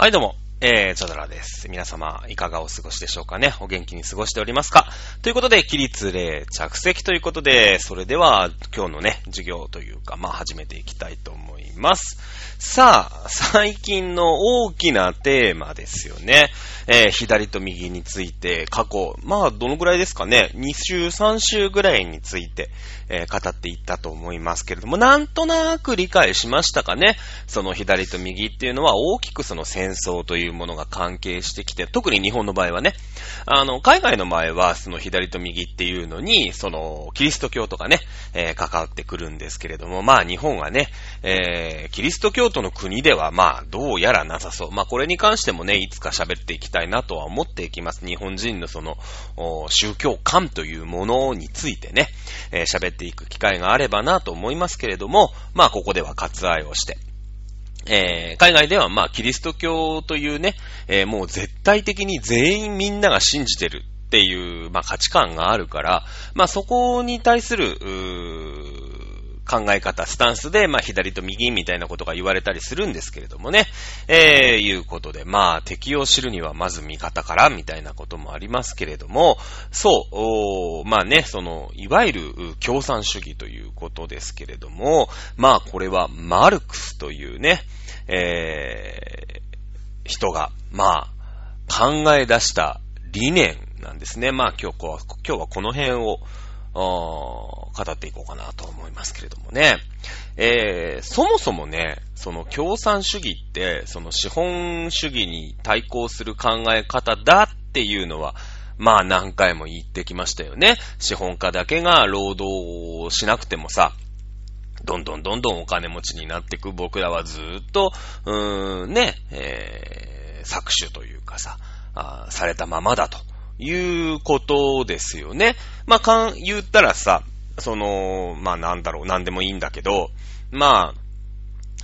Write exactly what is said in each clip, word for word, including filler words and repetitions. はいどうも、えー、チャドラです。皆様、いかがお過ごしでしょうかね。お元気に過ごしておりますか。ということで、起立礼着席ということで、それでは今日のね、授業というか、まあ始めていきたいと思います。さあ、最近の大きなテーマですよね。えー、左と右について、過去、まあどのぐらいですかね、にしゅう、さんしゅうぐらいについて、えー、語っていったと思いますけれども、なんとなく理解しましたかね。その左と右っていうのは大きくその戦争というものが関係してきて、特に日本の場合はね、あの海外の場合はその左と右っていうのにそのキリスト教とかね、えー、関わってくるんですけれども、まあ日本はね、えー、キリスト教徒の国ではまあどうやらなさそう。まあこれに関してもね、いつか喋っていきたいなとは思っていきます。日本人のその宗教観というものについてね、えー、喋っていく機会があればなと思いますけれども、まあここでは割愛をして。えー、海外ではまあキリスト教というね、えー、もう絶対的に全員みんなが信じてるっていう、まあ、価値観があるから、まあ、そこに対する考え方、スタンスで、まあ、左と右みたいなことが言われたりするんですけれどもね、えー、いうことで、まあ、敵を知るにはまず味方から、みたいなこともありますけれども、そう、まあね、その、いわゆる共産主義ということですけれども、まあ、これはマルクスというね、えー、人が、まあ、考え出した理念なんですね。まあ、今日は、今日はこの辺を、語っていこうかなと思いますけれどもね、えー、そもそもね、その共産主義ってその資本主義に対抗する考え方だっていうのはまあ何回も言ってきましたよね。資本家だけが労働をしなくてもさ、どんどんどんどんお金持ちになってく。僕らはずーっとうーんね、えー、搾取というかさ、あされたままだということですよね。まあ、かん、言ったらさ、その、まあ、なんだろう、なんでもいいんだけど、まあ、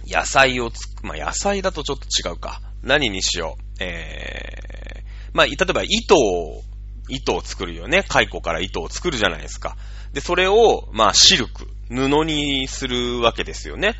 野菜をつく、まあ、野菜だとちょっと違うか。何にしよう。えー、まあ、例えば糸を、糸を作るよね。蚕から糸を作るじゃないですか。で、それを、まあ、シルク、布にするわけですよね。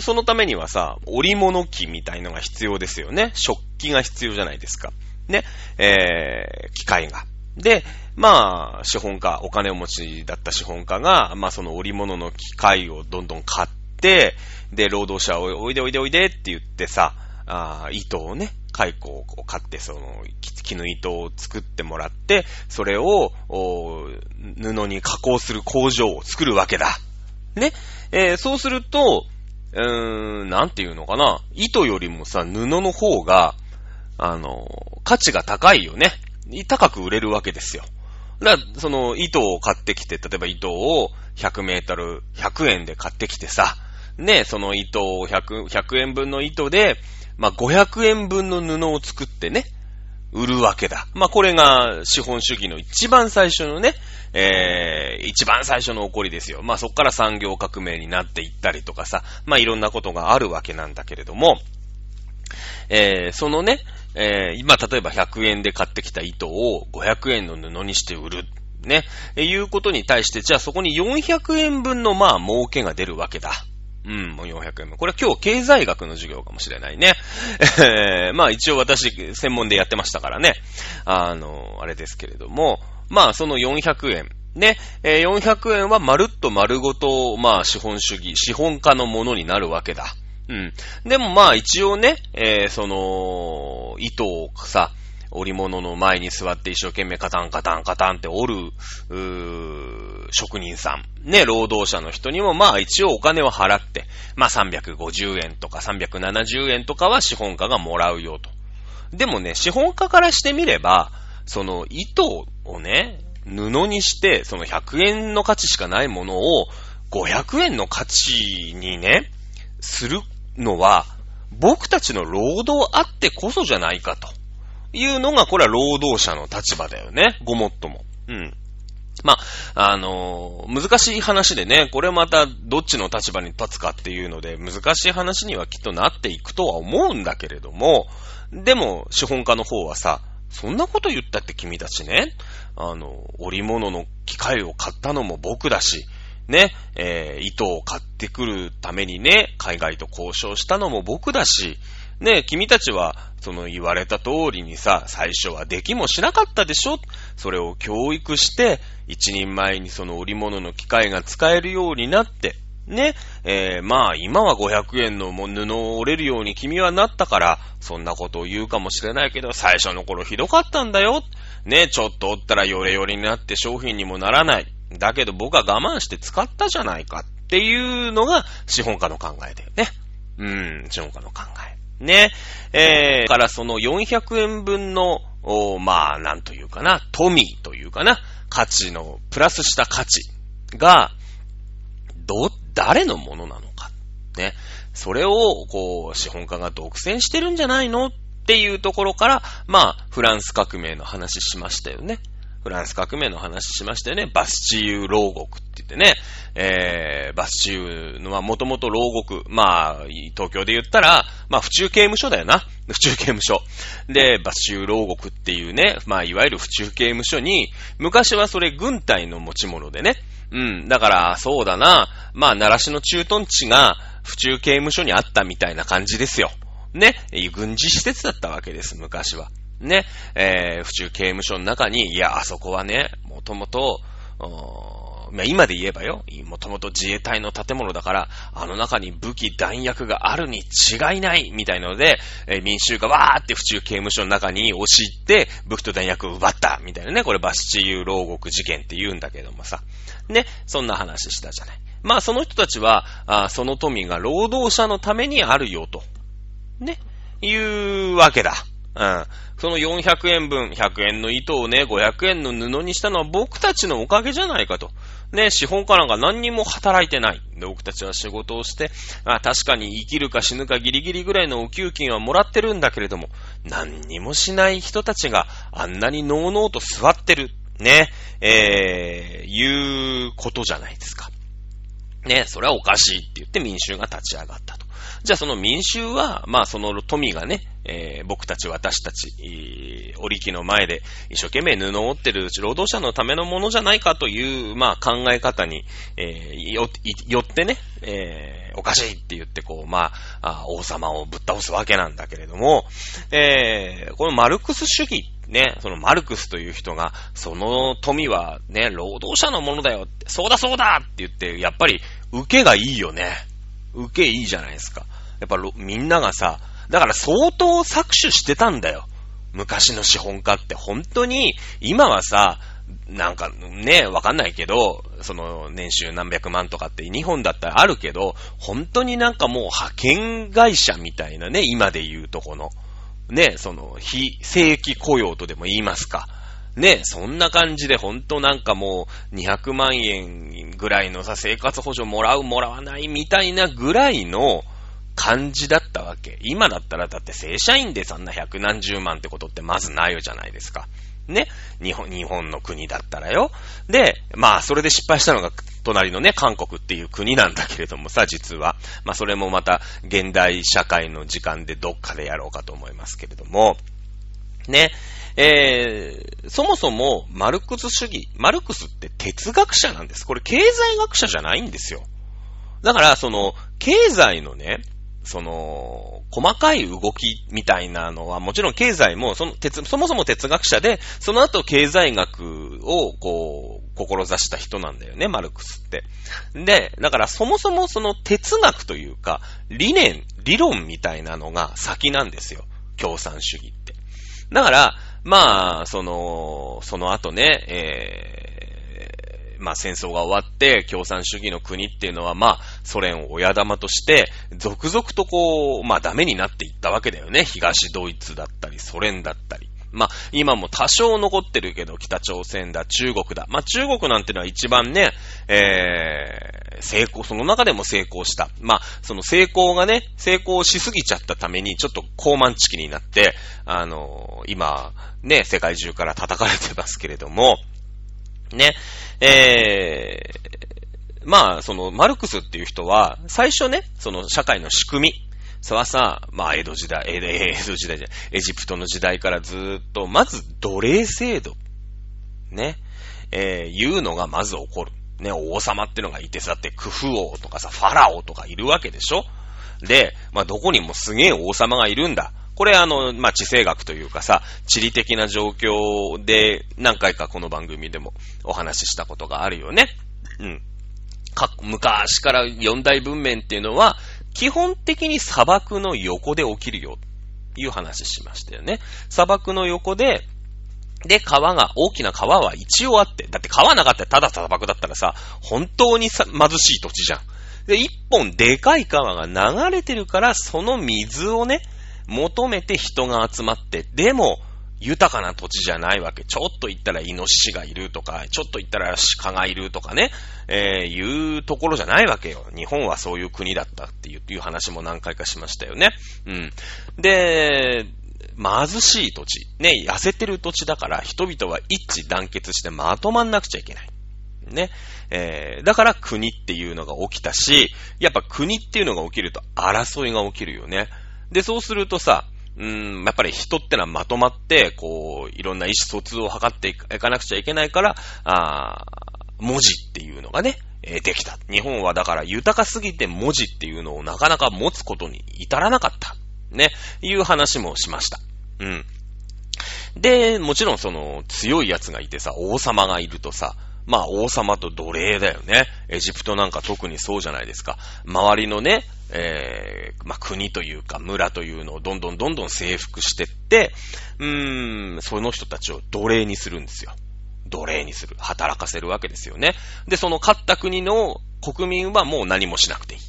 そのためにはさ、織物機みたいのが必要ですよね。食器が必要じゃないですか。ね、えー、機械が。で、まあ、資本家、お金を持ちだった資本家が、まあその織物の機械をどんどん買って、で、労働者をおいでおいでおいでって言ってさ、あ糸をね、蚕を買って、その、絹糸を作ってもらって、それを、布に加工する工場を作るわけだ。ね、えー、そうすると、うーん、なんていうのかな、糸よりもさ、布の方が、あの、価値が高いよね。高く売れるわけですよ。だから、その、糸を買ってきて、例えば糸をひゃくメートルひゃくえんで買ってきてさ、ね、その糸をひゃくえんぶんの糸で、まあ、ごひゃくえんぶんの布を作ってね、売るわけだ。まあ、これが資本主義の一番最初のね、えー、一番最初の起こりですよ。まあ、そっから産業革命になっていったりとかさ、まあ、いろんなことがあるわけなんだけれども、えー、そのね、えー、今、例えばひゃくえんで買ってきた糸をごひゃくえんの布にして売る。ね。いうことに対して、じゃあそこによんひゃくえんぶんのまあ、儲けが出るわけだ。うん、もうよんひゃくえんぶん。これは今日経済学の授業かもしれないね。えー、まあ一応私、専門でやってましたからね。あの、あれですけれども、まあそのよんひゃくえん。ね、えー、よんひゃくえんはまるっと丸ごと、まあ資本主義、資本家のものになるわけだ。うん。でもまあ一応ね、えー、その、糸をさ、織物の前に座って一生懸命カタンカタンカタンって織る、うー、職人さん。ね、労働者の人にもまあ一応お金を払って、まあさんびゃくごじゅうえんとかさんびゃくななじゅうえんとかは資本家がもらうよと。でもね、資本家からしてみれば、その糸をね、布にして、そのひゃくえんの価値しかないものをごひゃくえんの価値にね、するのは僕たちの労働あってこそじゃないかというのが、これは労働者の立場だよね。ごもっとも。うん。まあ、あのー、難しい話でね、これまたどっちの立場に立つかっていうので難しい話にはきっとなっていくとは思うんだけれども、でも資本家の方はさ、そんなこと言ったって君たちね、あの織物の機械を買ったのも僕だしね、えー、糸を買ってくるためにね、海外と交渉したのも僕だし、ね、君たちはその言われた通りにさ、最初はできもしなかったでしょ。それを教育して一人前にその織物の機械が使えるようになってね、えー、まあ今はごひゃくえんの布を織れるように君はなったからそんなことを言うかもしれないけど、最初の頃ひどかったんだよね。ちょっと織ったらヨレヨレになって商品にもならない。だけど僕は我慢して使ったじゃないかっていうのが資本家の考えだよね。うん、資本家の考えね。えー、からそのよんひゃくえんぶんのまあなんというかな、富というかな、価値のプラスした価値がど誰のものなのかね。それをこう資本家が独占してるんじゃないのっていうところから、まあフランス革命の話しましたよね。フランス革命の話しましたよね。バスチーユ牢獄って言ってね、えー、バスチーユのはもともと牢獄、まあ東京で言ったらまあ府中刑務所だよな、府中刑務所でバスチーユ牢獄っていうね、まあいわゆる府中刑務所に昔はそれ軍隊の持ち物でね、うんだからそうだな、まあ奈良市の駐屯地が府中刑務所にあったみたいな感じですよね。軍事施設だったわけです昔は。ね、えー、府中刑務所の中に、いや、あそこはね、もともと、今で言えばよ、もともと自衛隊の建物だから、あの中に武器弾薬があるに違いない、みたいなので、えー、民衆がわーって府中刑務所の中に押し入って、武器と弾薬を奪った、みたいなね、これバスチーユ牢獄事件って言うんだけどもさ、ね、そんな話したじゃない。まあ、その人たちは、あその富が労働者のためにあるよ、と、ね、いうわけだ。うん、そのよんひゃくえんぶん、ひゃくえんの糸をね、ごひゃくえんの布にしたのは僕たちのおかげじゃないかと。ね、資本家なんか何にも働いてない。で、僕たちは仕事をして、あ、確かに生きるか死ぬかギリギリぐらいのお給金はもらってるんだけれども、何にもしない人たちがあんなにのうのうと座ってる。ね、えー、いうことじゃないですか。ね、それはおかしいって言って民衆が立ち上がったと。じゃあその民衆は、まあその富がね、えー、僕たち私たち、織機の前で一生懸命布を織ってる労働者のためのものじゃないかという、まあ考え方に、えー、よ、よってね、えー、おかしいって言ってこう、まあ、王様をぶっ倒すわけなんだけれども、えー、このマルクス主義、ね、そのマルクスという人が、その富はね、労働者のものだよって、そうだそうだって言って、やっぱり受けがいいよね。受けいいじゃないですか。やっぱみんながさ、だから相当搾取してたんだよ。昔の資本家って本当に、今はさ、なんかね、わかんないけど、その年収何百万とかって日本だったらあるけど、本当になんかもう派遣会社みたいなね、今で言うとこの、ね、その非正規雇用とでも言いますか。ね、そんな感じで本当なんかもうにひゃくまんえんぐらいのさ、生活保障もらうもらわないみたいなぐらいの感じだったわけ。今だったらだって正社員でそんな百何十万ってことってまずないよじゃないですか。ね、日本、日本の国だったらよ。で、まあそれで失敗したのが隣のね、韓国っていう国なんだけれどもさ、実は。まあそれもまた現代社会の時間でどっかでやろうかと思いますけれども。ね、えー、そもそもマルクス主義、マルクスって哲学者なんです。これ経済学者じゃないんですよ。だからその経済のね、その細かい動きみたいなのはもちろん経済もその哲、そもそも哲学者で、その後経済学をこう志した人なんだよね、マルクスって。で、だからそもそもその哲学というか理念、理論みたいなのが先なんですよ、共産主義って。だからまあそのその後ね、えー、まあ戦争が終わって共産主義の国っていうのはまあソ連を親玉として続々とこうまあダメになっていったわけだよね。東ドイツだったりソ連だったり、まあ今も多少残ってるけど北朝鮮だ中国だ、まあ中国なんてのは一番ね、えー、成功、その中でも成功した、まあその成功がね、成功しすぎちゃったためにちょっと高慢ちきになってあのー、今ね世界中から叩かれてますけれどもね、えー、まあそのマルクスっていう人は最初ねその社会の仕組み、それはさ、まあ、江戸時代、江戸、江戸時代じゃない、エジプトの時代からずーっと、まず奴隷制度。ね。えー、いうのがまず起こる。ね、王様ってのがいてさ、だってクフ王とかさ、ファラオとかいるわけでしょ。で、まあ、どこにもすげえ王様がいるんだ。これあの、まあ、地政学というかさ、地理的な状況で何回かこの番組でもお話ししたことがあるよね。うん。か、昔から四大文明っていうのは、基本的に砂漠の横で起きるよ、いう話しましたよね。砂漠の横で、で、川が、大きな川は一応あって、だって川なかったらただ砂漠だったらさ、本当にさ貧しい土地じゃん。で、一本でかい川が流れてるから、その水をね、求めて人が集まって、でも、豊かな土地じゃないわけ。ちょっと行ったらイノシシがいるとか、ちょっと行ったら鹿がいるとかね、えー、いうところじゃないわけよ。日本はそういう国だったっていう、いう話も何回かしましたよね。うん。で、貧しい土地、ね、痩せてる土地だから人々は一致団結してまとまんなくちゃいけない。ね。えー、だから国っていうのが起きたし、やっぱ国っていうのが起きると争いが起きるよね。で、そうするとさ、うん、やっぱり人ってのはまとまって、こう、いろんな意思疎通を図っていかなくちゃいけないから、あ文字っていうのがね、えー、できた。日本はだから豊かすぎて文字っていうのをなかなか持つことに至らなかった。ね、いう話もしました。うん。で、もちろんその強いやつがいてさ、王様がいるとさ、まあ王様と奴隷だよね。エジプトなんか特にそうじゃないですか。周りのね、えー、まあ国というか村というのをどんどんどんどん征服してって、うーん、その人たちを奴隷にするんですよ。奴隷にする。働かせるわけですよね。で、その勝った国の国民はもう何もしなくていい。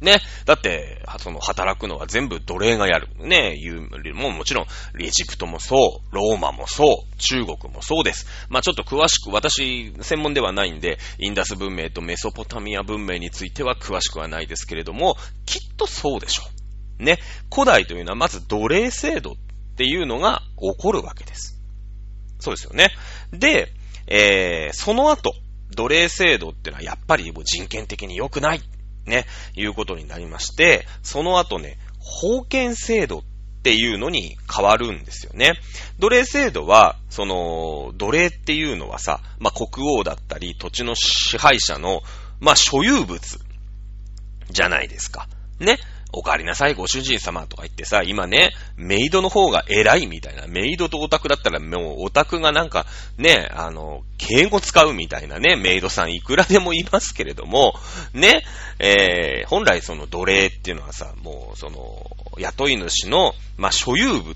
ね。だって、その働くのは全部奴隷がやる。ね。いう、もうもちろん、エジプトもそう、ローマもそう、中国もそうです。まぁ、あ、ちょっと詳しく、私、専門ではないんで、インダス文明とメソポタミア文明については詳しくはないですけれども、きっとそうでしょう。ね。古代というのはまず奴隷制度っていうのが起こるわけです。そうですよね。で、えー、その後、奴隷制度っていうのはやっぱりもう人権的に良くない。ね、いうことになりまして、その後ね、封建制度っていうのに変わるんですよね。奴隷制度は、その、奴隷っていうのはさ、まあ、国王だったり、土地の支配者の、まあ、所有物じゃないですか。ね。おかえりなさい、ご主人様とか言ってさ、今ね、メイドの方が偉いみたいな、メイドとオタクだったらもうオタクがなんかね、あの、敬語使うみたいなね、メイドさんいくらでもいますけれども、ね、えー、本来その奴隷っていうのはさ、もうその、雇い主の、まあ、所有物。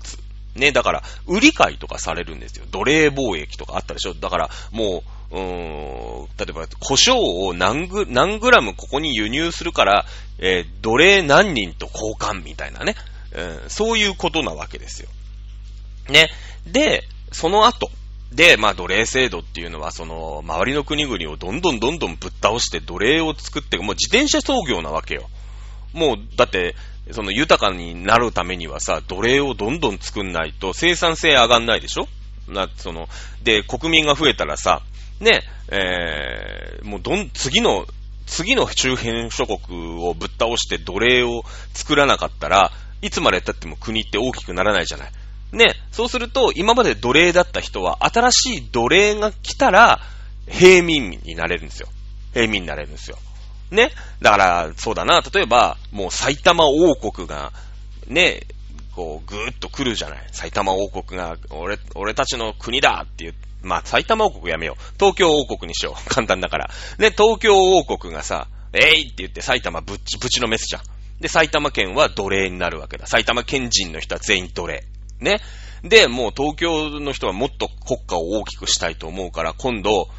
ね、だから、売り買いとかされるんですよ。奴隷貿易とかあったでしょ。だから、もう、うーん、例えば、胡椒を何グ、何グラムここに輸入するから、えー、奴隷何人と交換みたいなね、うん、そういうことなわけですよ。ね。で、その後、で、まあ、奴隷制度っていうのは、その、周りの国々をどんどんどんどんぶっ倒して奴隷を作って、もう自転車操業なわけよ。もう、だって、その豊かになるためにはさ、奴隷をどんどん作んないと生産性上がんないでしょ。な、その、で、国民が増えたらさ、ね、えー、もうどん、次の、次の周辺諸国をぶっ倒して奴隷を作らなかったら、いつまで経っても国って大きくならないじゃない。ね、そうすると、今まで奴隷だった人は、新しい奴隷が来たら、平民になれるんですよ。平民になれるんですよ。ね。だから、そうだな。例えば、もう埼玉王国が、ね、こう、ぐーっと来るじゃない。埼玉王国が、俺、俺たちの国だっていう、まあ、埼玉王国やめよう。東京王国にしよう。簡単だから。ね、東京王国がさ、えいって言って埼玉ぶっち、ぶちのめすじゃん。で、埼玉県は奴隷になるわけだ。埼玉県人の人は全員奴隷。ね。で、もう東京の人はもっと国家を大きくしたいと思うから、今度、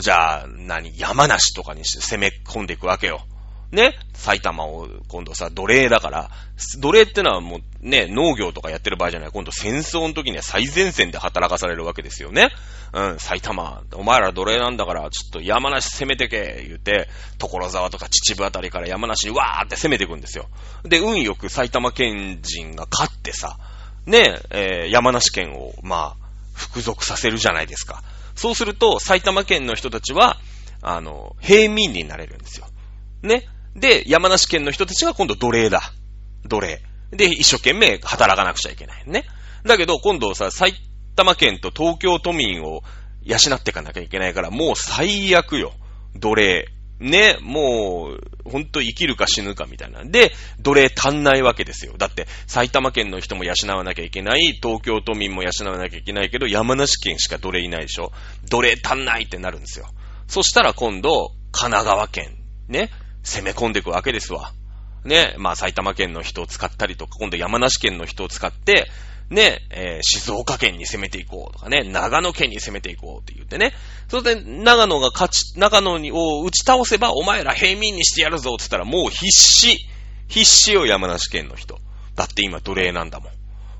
じゃあ、何、山梨とかにして攻め込んでいくわけよ。ね、埼玉を今度さ、奴隷だから、奴隷ってのはもうね、農業とかやってる場合じゃない。今度戦争の時には最前線で働かされるわけですよね。うん、埼玉、お前ら奴隷なんだから、ちょっと山梨攻めてけ、言うて、所沢とか秩父あたりから山梨にわーって攻めていくんですよ。で、運よく埼玉県人が勝ってさ、ね、えー、山梨県を、まあ、服属させるじゃないですか。そうすると、埼玉県の人たちは、あの、平民になれるんですよ。ね。で、山梨県の人たちが今度奴隷だ。奴隷。で、一生懸命働かなくちゃいけないね。だけど、今度さ、埼玉県と東京都民を養っていかなきゃいけないから、もう最悪よ。奴隷。ね。もう、本当生きるか死ぬかみたいなんで、奴隷足んないわけですよ。だって埼玉県の人も養わなきゃいけない、東京都民も養わなきゃいけないけど、山梨県しか奴隷いないでしょ。奴隷足んないってなるんですよ。そしたら今度神奈川県ね、攻め込んでいくわけですわね。まあ埼玉県の人を使ったりとか、今度山梨県の人を使ってね、えー、静岡県に攻めていこうとかね、長野県に攻めていこうって言ってね、それで長野が勝ち、長野を打ち倒せばお前ら平民にしてやるぞって言ったら、もう必死、必死よ山梨県の人。だって今奴隷なんだもん。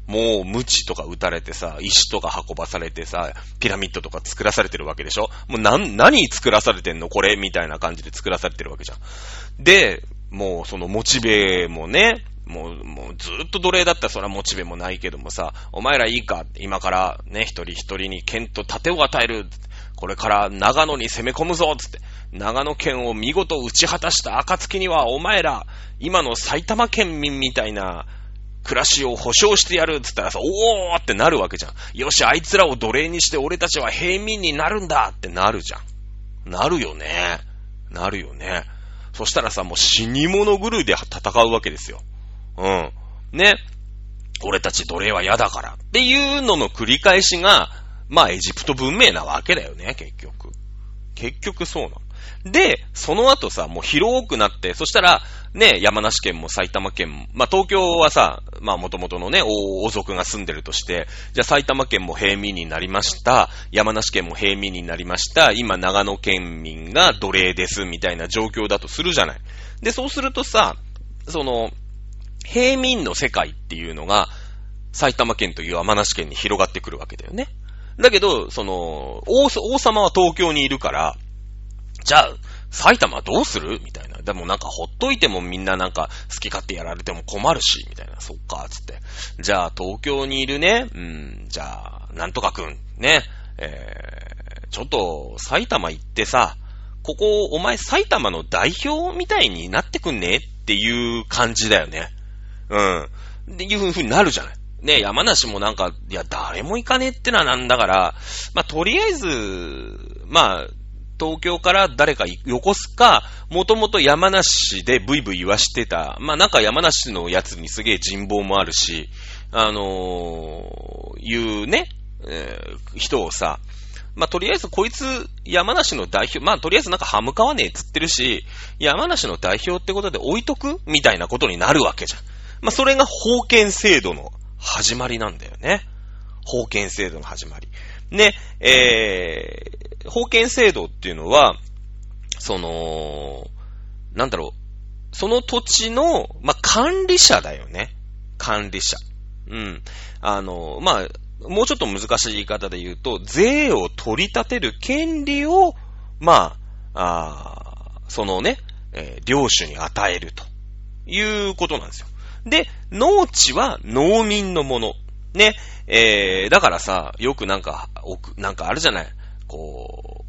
もう鞭とか打たれてさ、石とか運ばされてさ、ピラミッドとか作らされてるわけでしょ。もう何、何作らされてんのこれみたいな感じで作らされてるわけじゃん。で、もうそのモチベもね、もう、もうずっと奴隷だったらそりゃモチベもないけどもさ、お前らいいか、今からね、一人一人に剣と盾を与える。これから長野に攻め込むぞつって。長野県を見事打ち果たした暁には、お前ら、今の埼玉県民みたいな暮らしを保障してやるつったらさ、おーってなるわけじゃん。よし、あいつらを奴隷にして俺たちは平民になるんだってなるじゃん。なるよね。なるよね。そしたらさ、もう死に物狂いで戦うわけですよ。うん。ね。俺たち奴隷は嫌だから。っていうのの繰り返しが、まあエジプト文明なわけだよね、結局。結局そうなの。で、その後さ、もう広くなって、そしたら、ね、山梨県も埼玉県も、まあ東京はさ、まあ元々のね、王族が住んでるとして、じゃあ埼玉県も平民になりました、山梨県も平民になりました、今長野県民が奴隷です、みたいな状況だとするじゃない。で、そうするとさ、その、平民の世界っていうのが埼玉県という山梨県に広がってくるわけだよね。だけどその 王, 王様は東京にいるから、じゃあ埼玉どうするみたいな。でもなんかほっといてもみんななんか好き勝手やられても困るしみたいな。そっかつって、じゃあ東京にいるね、うん、じゃあなんとかくんね、えー、ちょっと埼玉行ってさ、ここお前埼玉の代表みたいになってくんねっていう感じだよね。うん。っていう風になるじゃない。ね、山梨もなんか、いや、誰も行かねえってのはなんだから、まあ、とりあえず、まあ、東京から誰かよこすか、もともと山梨でブイブイ言わしてた、まあ、なんか山梨のやつにすげえ人望もあるし、あのー、いうね、えー、人をさ、まあ、とりあえずこいつ山梨の代表、まあ、とりあえずなんか歯向かわねえっつってるし、山梨の代表ってことで置いとくみたいなことになるわけじゃん。まあ、それが封建制度の始まりなんだよね。封建制度の始まり。ね、えー、封建制度っていうのは、その、なんだろう、その土地の、まあ、管理者だよね。管理者。うん。あの、まあ、もうちょっと難しい言い方で言うと、税を取り立てる権利を、まあ、あそのね、えー、領主に与えるということなんですよ。で、農地は農民のもの。ね。えー、だからさ、よくなんか、なんかあるじゃない。こ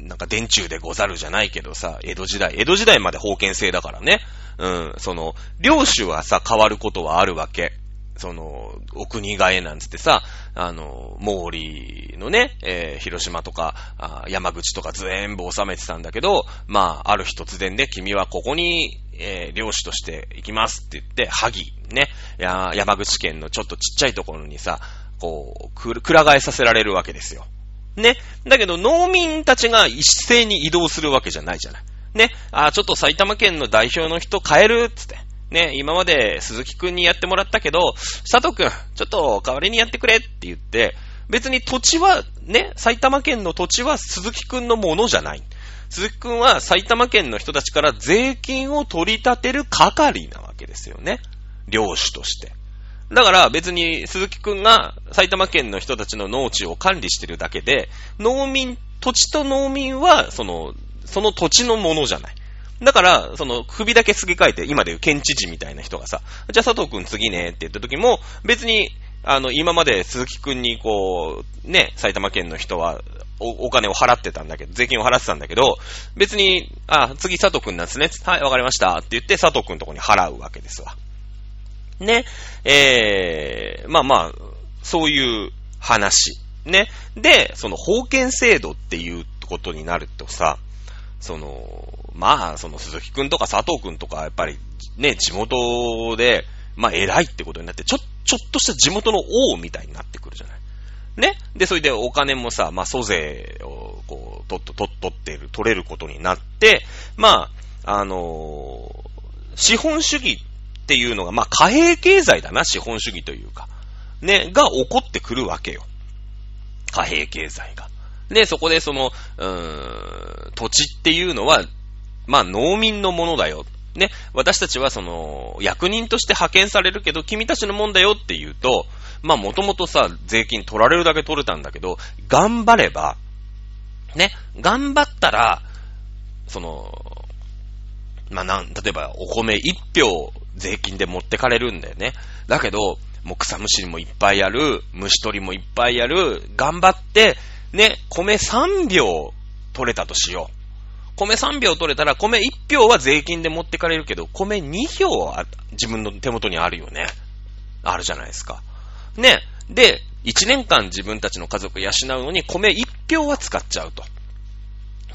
う、なんか電柱でござるじゃないけどさ、江戸時代。江戸時代まで封建制だからね。うん。その、領主はさ、変わることはあるわけ。その、お国替えなんつってさ、あの、毛利のね、えー、広島とか、あ山口とか全部治めてたんだけど、まあ、ある日突然で、君はここに、えー、領主として行きますって言って、萩、ね、や山口県のちょっとちっちゃいところにさ、こう、く、くら替えさせられるわけですよ。ね。だけど、農民たちが一斉に移動するわけじゃないじゃない。ね。あ、ちょっと埼玉県の代表の人変えるっつって。ね、今まで鈴木くんにやってもらったけど、佐藤くん、ちょっと代わりにやってくれって言って、別に土地は、ね、埼玉県の土地は鈴木くんのものじゃない。鈴木くんは埼玉県の人たちから税金を取り立てる係なわけですよね。領主として。だから別に鈴木くんが埼玉県の人たちの農地を管理してるだけで、農民、土地と農民はその、その土地のものじゃない。だから、その、首だけすげ替えて、今でいう県知事みたいな人がさ、じゃあ佐藤くん次ねって言った時も、別に、あの、今まで鈴木くんにこう、ね、埼玉県の人はお、お金を払ってたんだけど、税金を払ってたんだけど、別に、あ、次佐藤くんなんですね。はい、わかりました。って言って佐藤くんのとこに払うわけですわ。ね、えー、まあまあ、そういう話。ね。で、その封建制度っていうことになるとさ、その、まあ、その鈴木くんとか佐藤くんとか、やっぱりね、地元で、まあ、偉いってことになって、ちょ、ちょっとした地元の王みたいになってくるじゃない。ね。で、それでお金もさ、まあ、租税を、こう、とっと、とっとってる、取れることになって、まあ、あのー、資本主義っていうのが、まあ、貨幣経済だな、資本主義というか。ね、が起こってくるわけよ。貨幣経済が。で、そこでその、うーん、土地っていうのは、まあ、農民のものだよ。ね、私たちはその、役人として派遣されるけど、君たちのもんだよって言うと、まあ、もともとさ、税金取られるだけ取れたんだけど、頑張れば、ね、頑張ったら、その、まあ、なん、例えば、お米いち俵税金で持ってかれるんだよね。だけど、もう草むしりもいっぱいやる、虫取りもいっぱいやる、頑張って、ね、米さん俵取れたとしよう。米さん俵取れたら、米いち俵は税金で持ってかれるけど、米に俵は自分の手元にあるよね。あるじゃないですか。ね。で、いちねんかん自分たちの家族養うのに、米いち俵は使っちゃうと。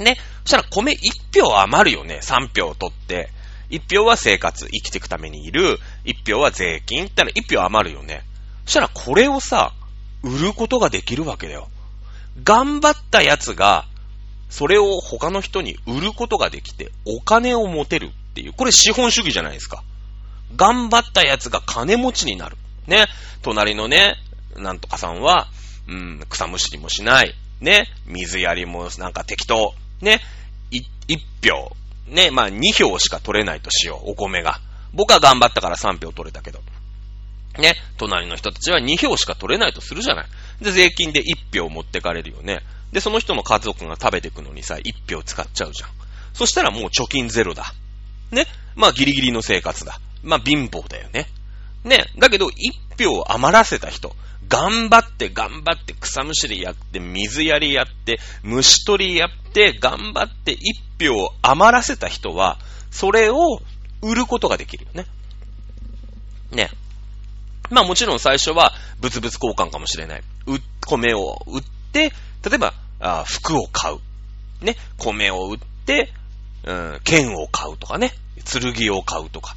ね。そしたら米いち俵余るよね。さん俵取って。いち票は生活、生きていくためにいる。いち票は税金ってのはいち票余るよね。そしたらこれをさ、売ることができるわけだよ。頑張ったやつが、それを他の人に売ることができて、お金を持てるっていう。これ資本主義じゃないですか。頑張ったやつが金持ちになる。ね。隣のね、なんとかさんは、うん、草むしりもしない。ね。水やりもなんか適当。ね。い、いち票。ね、まあに票しか取れないとしよう、お米が。僕は頑張ったからさん票取れたけど。ね、隣の人たちはに票しか取れないとするじゃない。で、税金でいち票持ってかれるよね。で、その人の家族が食べてくのにさ、いち票使っちゃうじゃん。そしたらもう貯金ゼロだ。ね、まあギリギリの生活だ。まあ貧乏だよね。ね、だけどいち票余らせた人、頑張って頑張って草むしりやって水やりやって虫取りやって頑張っていち票余らせた人はそれを売ることができるよね。ね。まあもちろん最初は物々交換かもしれない。米を売って、例えばあ服を買う。ね。米を売って、うん、剣を買うとかね。剣を買うとか。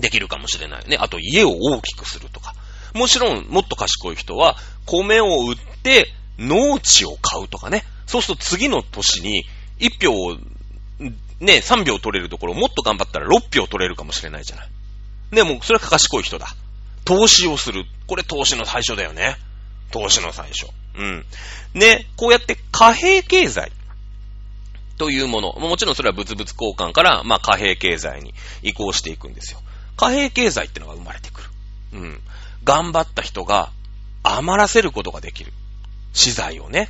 できるかもしれないね。あと家を大きくするとか。もちろん、もっと賢い人は、米を売って、農地を買うとかね。そうすると次の年に、いち票を、ね、さん票取れるところ、もっと頑張ったらろく票取れるかもしれないじゃない。ね、もう、それは賢い人だ。投資をする。これ投資の最初だよね。投資の最初。うん。ね、こうやって貨幣経済。というもの。もちろんそれは物々交換から、まあ貨幣経済に移行していくんですよ。貨幣経済ってのが生まれてくる。うん。頑張った人が余らせることができる。資材をね。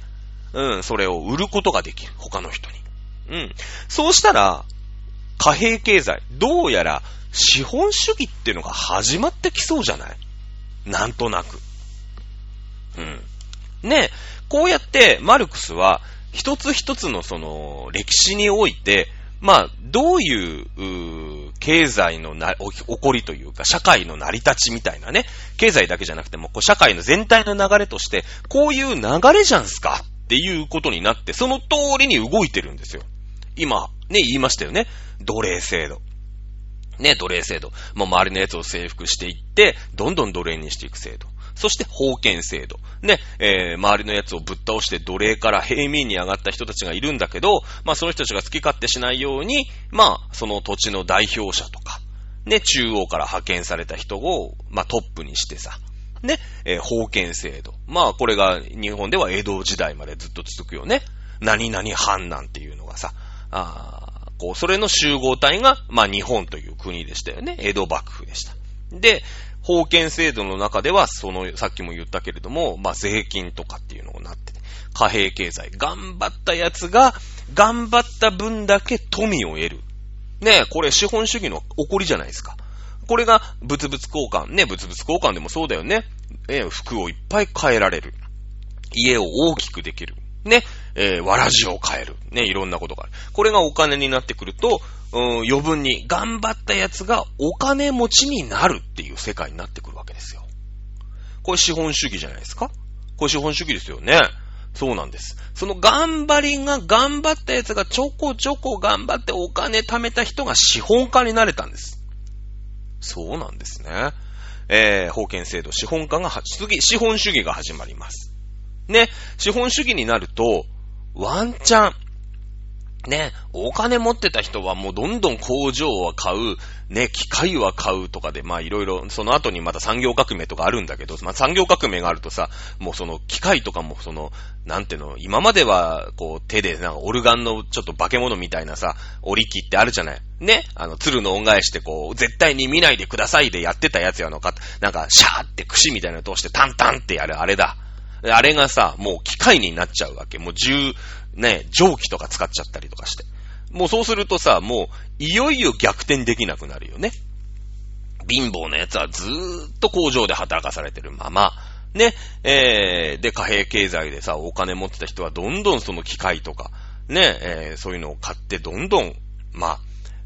うん、それを売ることができる。他の人に。うん。そうしたら、貨幣経済、どうやら資本主義っていうのが始まってきそうじゃない？なんとなく。うん。ね、こうやってマルクスは一つ一つのその歴史において、まあ、どういう、うー、経済のな、起こりというか、社会の成り立ちみたいなね、経済だけじゃなくても、こう社会の全体の流れとして、こういう流れじゃんすかっていうことになって、その通りに動いてるんですよ。今、ね、言いましたよね。奴隷制度。ね、奴隷制度。もう周りのやつを征服していって、どんどん奴隷にしていく制度。そして、封建制度。ね、えー、周りのやつをぶっ倒して奴隷から平民に上がった人たちがいるんだけど、まあ、その人たちが好き勝手しないように、まあ、その土地の代表者とか、ね、中央から派遣された人を、まあ、トップにしてさ、ね、えー、封建制度。まあ、これが日本では江戸時代までずっと続くよね。何々藩なんていうのがさ、あー、こう、それの集合体が、まあ、日本という国でしたよね。江戸幕府でした。で、封建制度の中では、その、さっきも言ったけれども、まあ、税金とかっていうのがなってて、貨幣経済。頑張ったやつが、頑張った分だけ富を得る。ねえ、これ資本主義の起こりじゃないですか。これが、物々交換。ね、物々交換でもそうだよね。え、服をいっぱい変えられる。家を大きくできる。ね、えー、わらじを変える。ね、いろんなことがある。これがお金になってくると、うん、余分に頑張ったやつがお金持ちになるっていう世界になってくるわけですよ。これ資本主義じゃないですか。これ資本主義ですよね。そうなんです。その頑張りが頑張ったやつがちょこちょこ頑張ってお金貯めた人が資本家になれたんです。そうなんですね。えー、封建制度、資本家が、次、資本主義が始まります。ね、資本主義になると、ワンチャン、ね、お金持ってた人はもうどんどん工場は買う、ね、機械は買うとかで、まあいろいろ、その後にまた産業革命とかあるんだけど、まあ産業革命があるとさ、もうその機械とかもその、なんていうの、今まではこう手でなんかオルガンのちょっと化け物みたいなさ、折り機ってあるじゃない。ね、あの、鶴の恩返しでこう、絶対に見ないでくださいでやってたやつやのか、なんかシャーって櫛みたいなの通してタンタンってやる、あれだ。あれがさ、もう機械になっちゃうわけ。もう重、ね、蒸気とか使っちゃったりとかして。もうそうするとさ、もういよいよ逆転できなくなるよね。貧乏なやつはずーっと工場で働かされてるまま。ね、えー、で貨幣経済でさ、お金持ってた人はどんどんその機械とか、ね、えー、そういうのを買ってどんどん、まあ、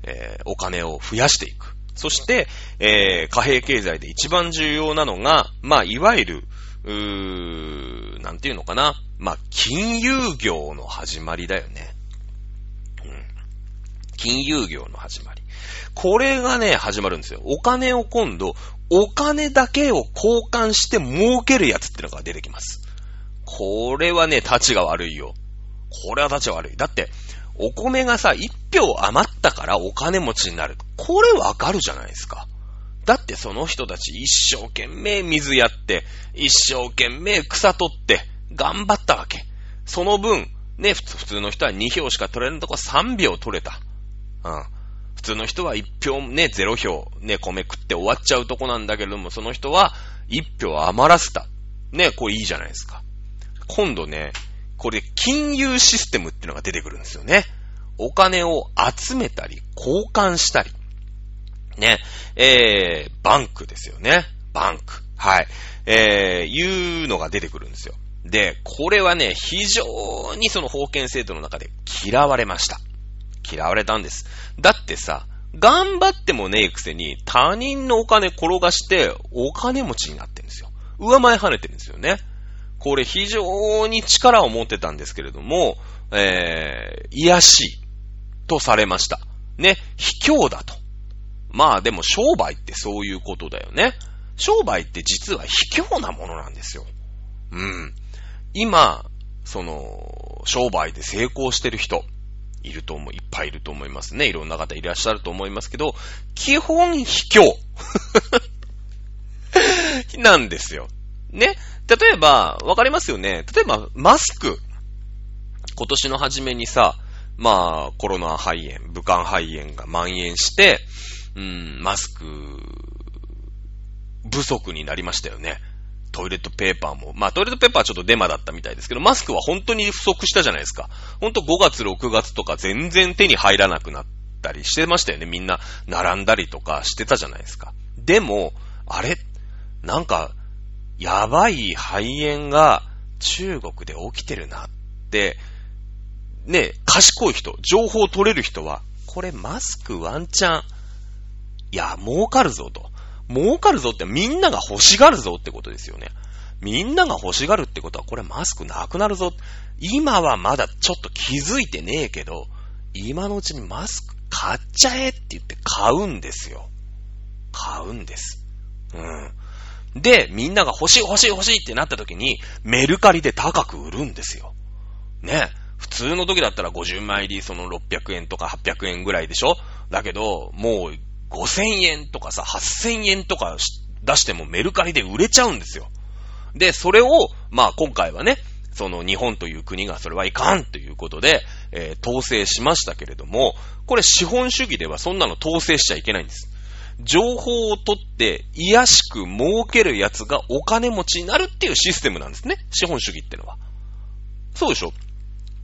えー、お金を増やしていく。そして、えー、貨幣経済で一番重要なのが、まあ、いわゆる、うー、なんていうのかな。まあ、金融業の始まりだよね。うん。金融業の始まり。これがね、始まるんですよ。お金を今度、お金だけを交換して儲けるやつってのが出てきます。これはね、立ちが悪いよ。これは立ちが悪い。だって、お米がさ、一票余ったからお金持ちになる。これわかるじゃないですか。だってその人たち一生懸命水やって、一生懸命草取って、頑張ったわけ。その分、ね、普通の人はに票しか取れるとこさん票取れた。うん。普通の人はいち票、ね、ゼロ票、ね、米食って終わっちゃうとこなんだけども、その人はいち票余らせた。ね、これいいじゃないですか。今度ね、これ金融システムってのが出てくるんですよね。お金を集めたり、交換したり。ね、えー、バンクですよね。バンク。はい。えー、いうのが出てくるんですよ。で、これはね、非常にその封建制度の中で嫌われました。嫌われたんです。だってさ、頑張ってもねえくせに他人のお金転がしてお金持ちになってるんですよ。上前跳ねてるんですよね。これ非常に力を持ってたんですけれども、えー、卑しいとされました。ね、卑怯だと。まあでも商売ってそういうことだよね。商売って実は卑怯なものなんですよ。うん。今、その、商売で成功してる人、いると思う、いっぱいいると思いますね。いろんな方いらっしゃると思いますけど、基本卑怯。なんですよ。ね。例えば、わかりますよね。例えば、マスク。今年の初めにさ、まあ、コロナ肺炎、武漢肺炎が蔓延して、うん、マスク不足になりましたよね。トイレットペーパーも、まあトイレットペーパーはちょっとデマだったみたいですけど、マスクは本当に不足したじゃないですか。本当ごがつろくがつとか全然手に入らなくなったりしてましたよね。みんな並んだりとかしてたじゃないですか。でも、あれなんかやばい肺炎が中国で起きてるなって、ね、賢い人、情報を取れる人は、これマスクワンチャン、いや、儲かるぞと。儲かるぞってみんなが欲しがるぞってことですよね。みんなが欲しがるってことはこれマスクなくなるぞ。今はまだちょっと気づいてねえけど、今のうちにマスク買っちゃえって言って買うんですよ。買うんです。うん。で、みんなが欲しい欲しい欲しいってなった時にメルカリで高く売るんですよ。ね。普通の時だったらごじゅうまい入りそのろっぴゃくえんとかはっぴゃくえんぐらいでしょ。だけど、もう、ごせんえんとかさ、はっせんえんとか出してもメルカリで売れちゃうんですよ。で、それを、まあ今回はね、その日本という国がそれはいかんということで、えー、統制しましたけれども、これ資本主義ではそんなの統制しちゃいけないんです。情報を取って、卑しく儲けるやつがお金持ちになるっていうシステムなんですね。資本主義ってのは。そうでしょ？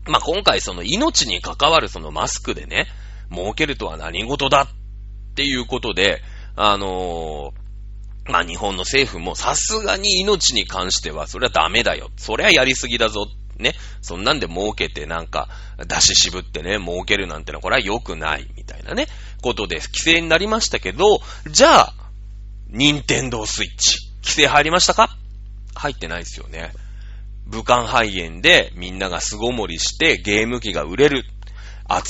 まあ今回その命に関わるそのマスクでね、儲けるとは何事だっていうことで、あのー、まあ、日本の政府もさすがに命に関しては、それはダメだよ。それはやりすぎだぞ。ね。そんなんで儲けてなんか、出し渋ってね、儲けるなんてのはこれは良くない、みたいなね、ことで規制になりましたけど、じゃあ、任天堂スイッチ、規制入りましたか？入ってないですよね。武漢肺炎でみんなが巣ごもりしてゲーム機が売れる。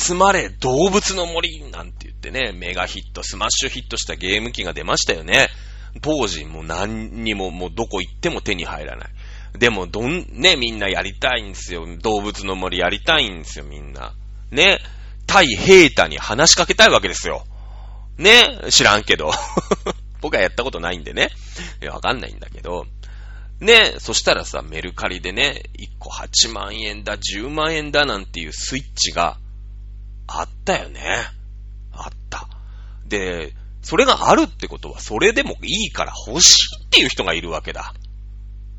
集まれ動物の森なんて言ってね、メガヒット、スマッシュヒットしたゲーム機が出ましたよね。当時もう何にももうどこ行っても手に入らない。でもどん、ね、みんなやりたいんですよ。動物の森やりたいんですよ、みんな。ね。対ヘータに話しかけたいわけですよ。ね。知らんけど。僕はやったことないんでね。いや、わかんないんだけど。ね。そしたらさ、メルカリでね、いっこはちまんえんだ、じゅうまんえんだなんていうスイッチがあったよね。あった。で、それがあるってことは、それでもいいから欲しいっていう人がいるわけだ。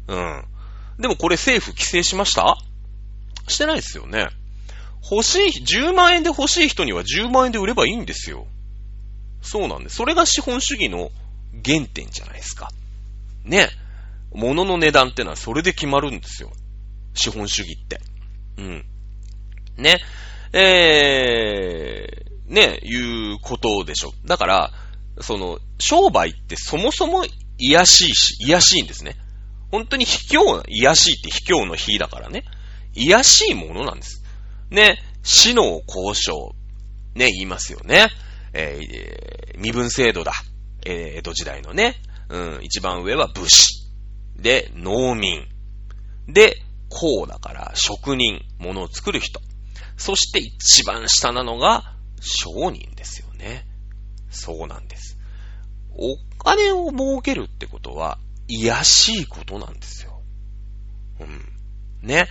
うん。でもこれ政府規制しました?してないですよね。欲しい、じゅうまんえんで欲しい人にはじゅうまんえんで売ればいいんですよ。そうなんです。それが資本主義の原点じゃないですか。ね。物の値段ってのはそれで決まるんですよ。資本主義って。うん。ね。えー、ね、いうことでしょ。だから、その、商売ってそもそも卑しいし、卑しいんですね。本当に卑怯、卑しいって卑怯の卑だからね。卑しいものなんです。ね、死の交渉。ね、言いますよね。えー、身分制度だ。えー、江戸時代のね。うん、一番上は武士。で、農民。で、工だから職人。物を作る人。そして一番下なのが商人ですよね。そうなんです。お金を儲けるってことは、卑しいことなんですよ。うん。ね。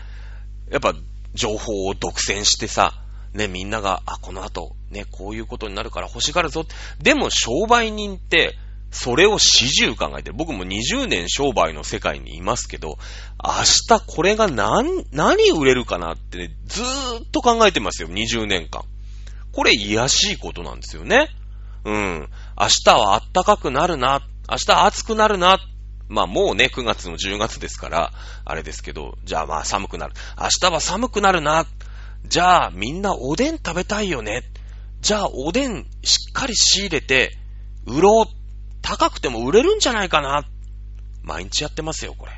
やっぱ、情報を独占してさ、ね、みんなが、あ、この後、ね、こういうことになるから欲しがるぞ。でも、商売人って、それを始終考えて、僕もにじゅうねん商売の世界にいますけど、明日これが何、何売れるかなって、ね、ずーっと考えてますよ、にじゅうねんかん。これ、卑しいことなんですよね。うん。明日は暖かくなるな、明日暑くなるな、まあもうね、くがつもじゅうがつですから、あれですけど、じゃあまあ寒くなる。明日は寒くなるな。じゃあみんなおでん食べたいよね。じゃあおでんしっかり仕入れて、売ろう。高くても売れるんじゃないかな。毎日やってますよ、これ。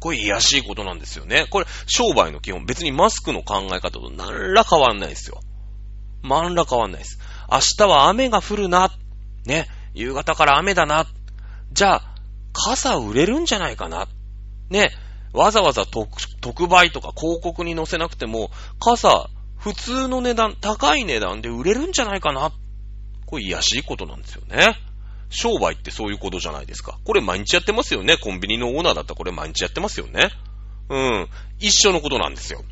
これ卑しいことなんですよね。これ、商売の基本。別にマスクの考え方と何ら変わんないですよ。何ら変わんないです。明日は雨が降るな。ね。夕方から雨だな。じゃあ、傘売れるんじゃないかな。ね。わざわざ 特, 特売とか広告に載せなくても、傘、普通の値段、高い値段で売れるんじゃないかな。これ、卑しいことなんですよね。商売ってそういうことじゃないですか。これ毎日やってますよね。コンビニのオーナーだったらこれ毎日やってますよね。うん。一緒のことなんですよ。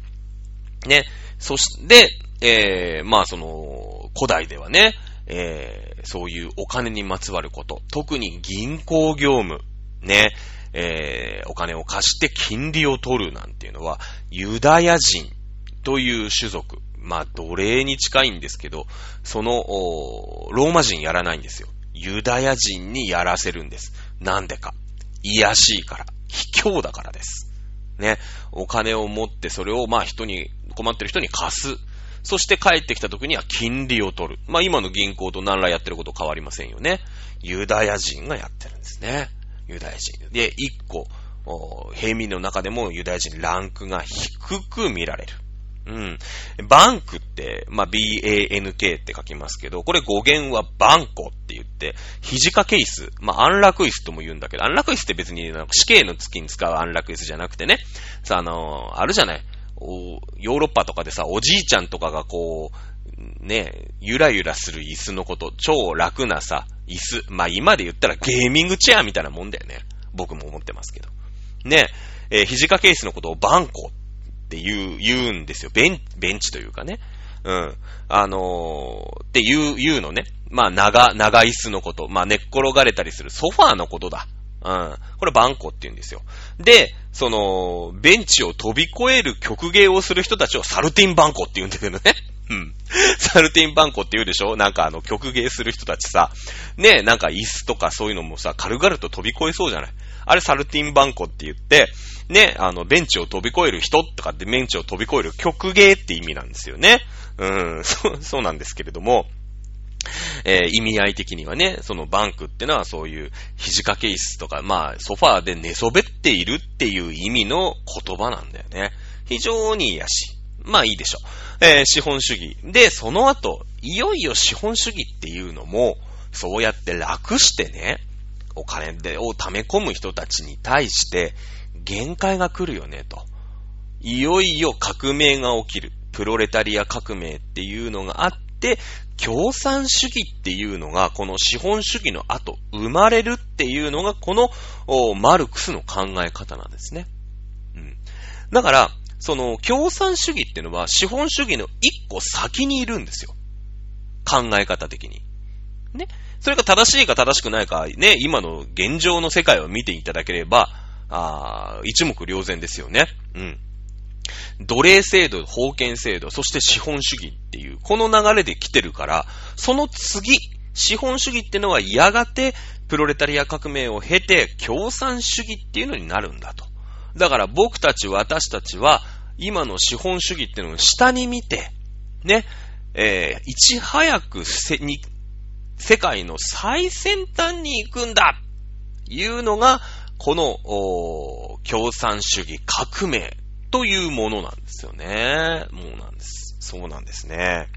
ね。そして、えー、まあその、古代ではね、えー、そういうお金にまつわること。特に銀行業務。ね、えー、お金を貸して金利を取るなんていうのはユダヤ人という種族、まあ奴隷に近いんですけど、そのローマ人やらないんですよ。ユダヤ人にやらせるんです。なんでか、卑しいから、卑怯だからです。ね、お金を持ってそれをまあ人に困ってる人に貸す。そして帰ってきた時には金利を取る。まあ今の銀行と何らやってること変わりませんよね。ユダヤ人がやってるんですね。ユダヤ人。で、一個、平民の中でもユダヤ人ランクが低く見られる。うん。バンクって、まあ、ビー エー エヌ ケー って書きますけど、これ語源はバンコって言って、肘掛け椅子。まあ、安楽椅子とも言うんだけど、安楽椅子って別に死刑の月に使う安楽椅子じゃなくてね、さ、あのー、あるじゃない。おヨーロッパとかでさ、おじいちゃんとかがこう、ね、ゆらゆらする椅子のこと、超楽なさ、椅子。まあ、今で言ったらゲーミングチェアみたいなもんだよね。僕も思ってますけど。ね、えー、肘掛け椅子のことをバンコって言う、言うんですよ。ベン、ベンチというかね。うん。あのー、って言う、言うのね。まあ、長、長椅子のこと。まあ、寝っ転がれたりするソファーのことだ。うん。これバンコって言うんですよ。で、その、ベンチを飛び越える曲芸をする人たちをサルティンバンコって言うんだけどね。うん。サルティンバンコって言うでしょ?なんかあの曲芸する人たちさ。ねえ、なんか椅子とかそういうのもさ、軽々と飛び越えそうじゃない?あれサルティンバンコって言って、ね、あの、ベンチを飛び越える人とかってベンチを飛び越える曲芸って意味なんですよね。うん、そう、そうなんですけれども。えー、意味合い的にはね、そのバンクってのはそういう肘掛け椅子とか、まあソファーで寝そべっているっていう意味の言葉なんだよね。非常にいやし、まあいいでしょう、えー、資本主義で、その後いよいよ資本主義っていうのもそうやって楽してね、お金を貯め込む人たちに対して限界が来るよねと。いよいよ革命が起きる。プロレタリア革命っていうのがあって、共産主義っていうのがこの資本主義の後生まれるっていうのがこのマルクスの考え方なんですね。うん、だからその共産主義っていうのは資本主義の一個先にいるんですよ。考え方的にね。それが正しいか正しくないかね、今の現状の世界を見ていただければあ一目瞭然ですよね。うん。奴隷制度、封建制度、そして資本主義っていうこの流れで来てるから、その次資本主義ってのはやがてプロレタリア革命を経て共産主義っていうのになるんだと。だから僕たち私たちは今の資本主義ってのを下に見てね、えー、いち早くせに世界の最先端に行くんだいうのがこの共産主義革命というものなんですよね。もうなんです。そうなんですね。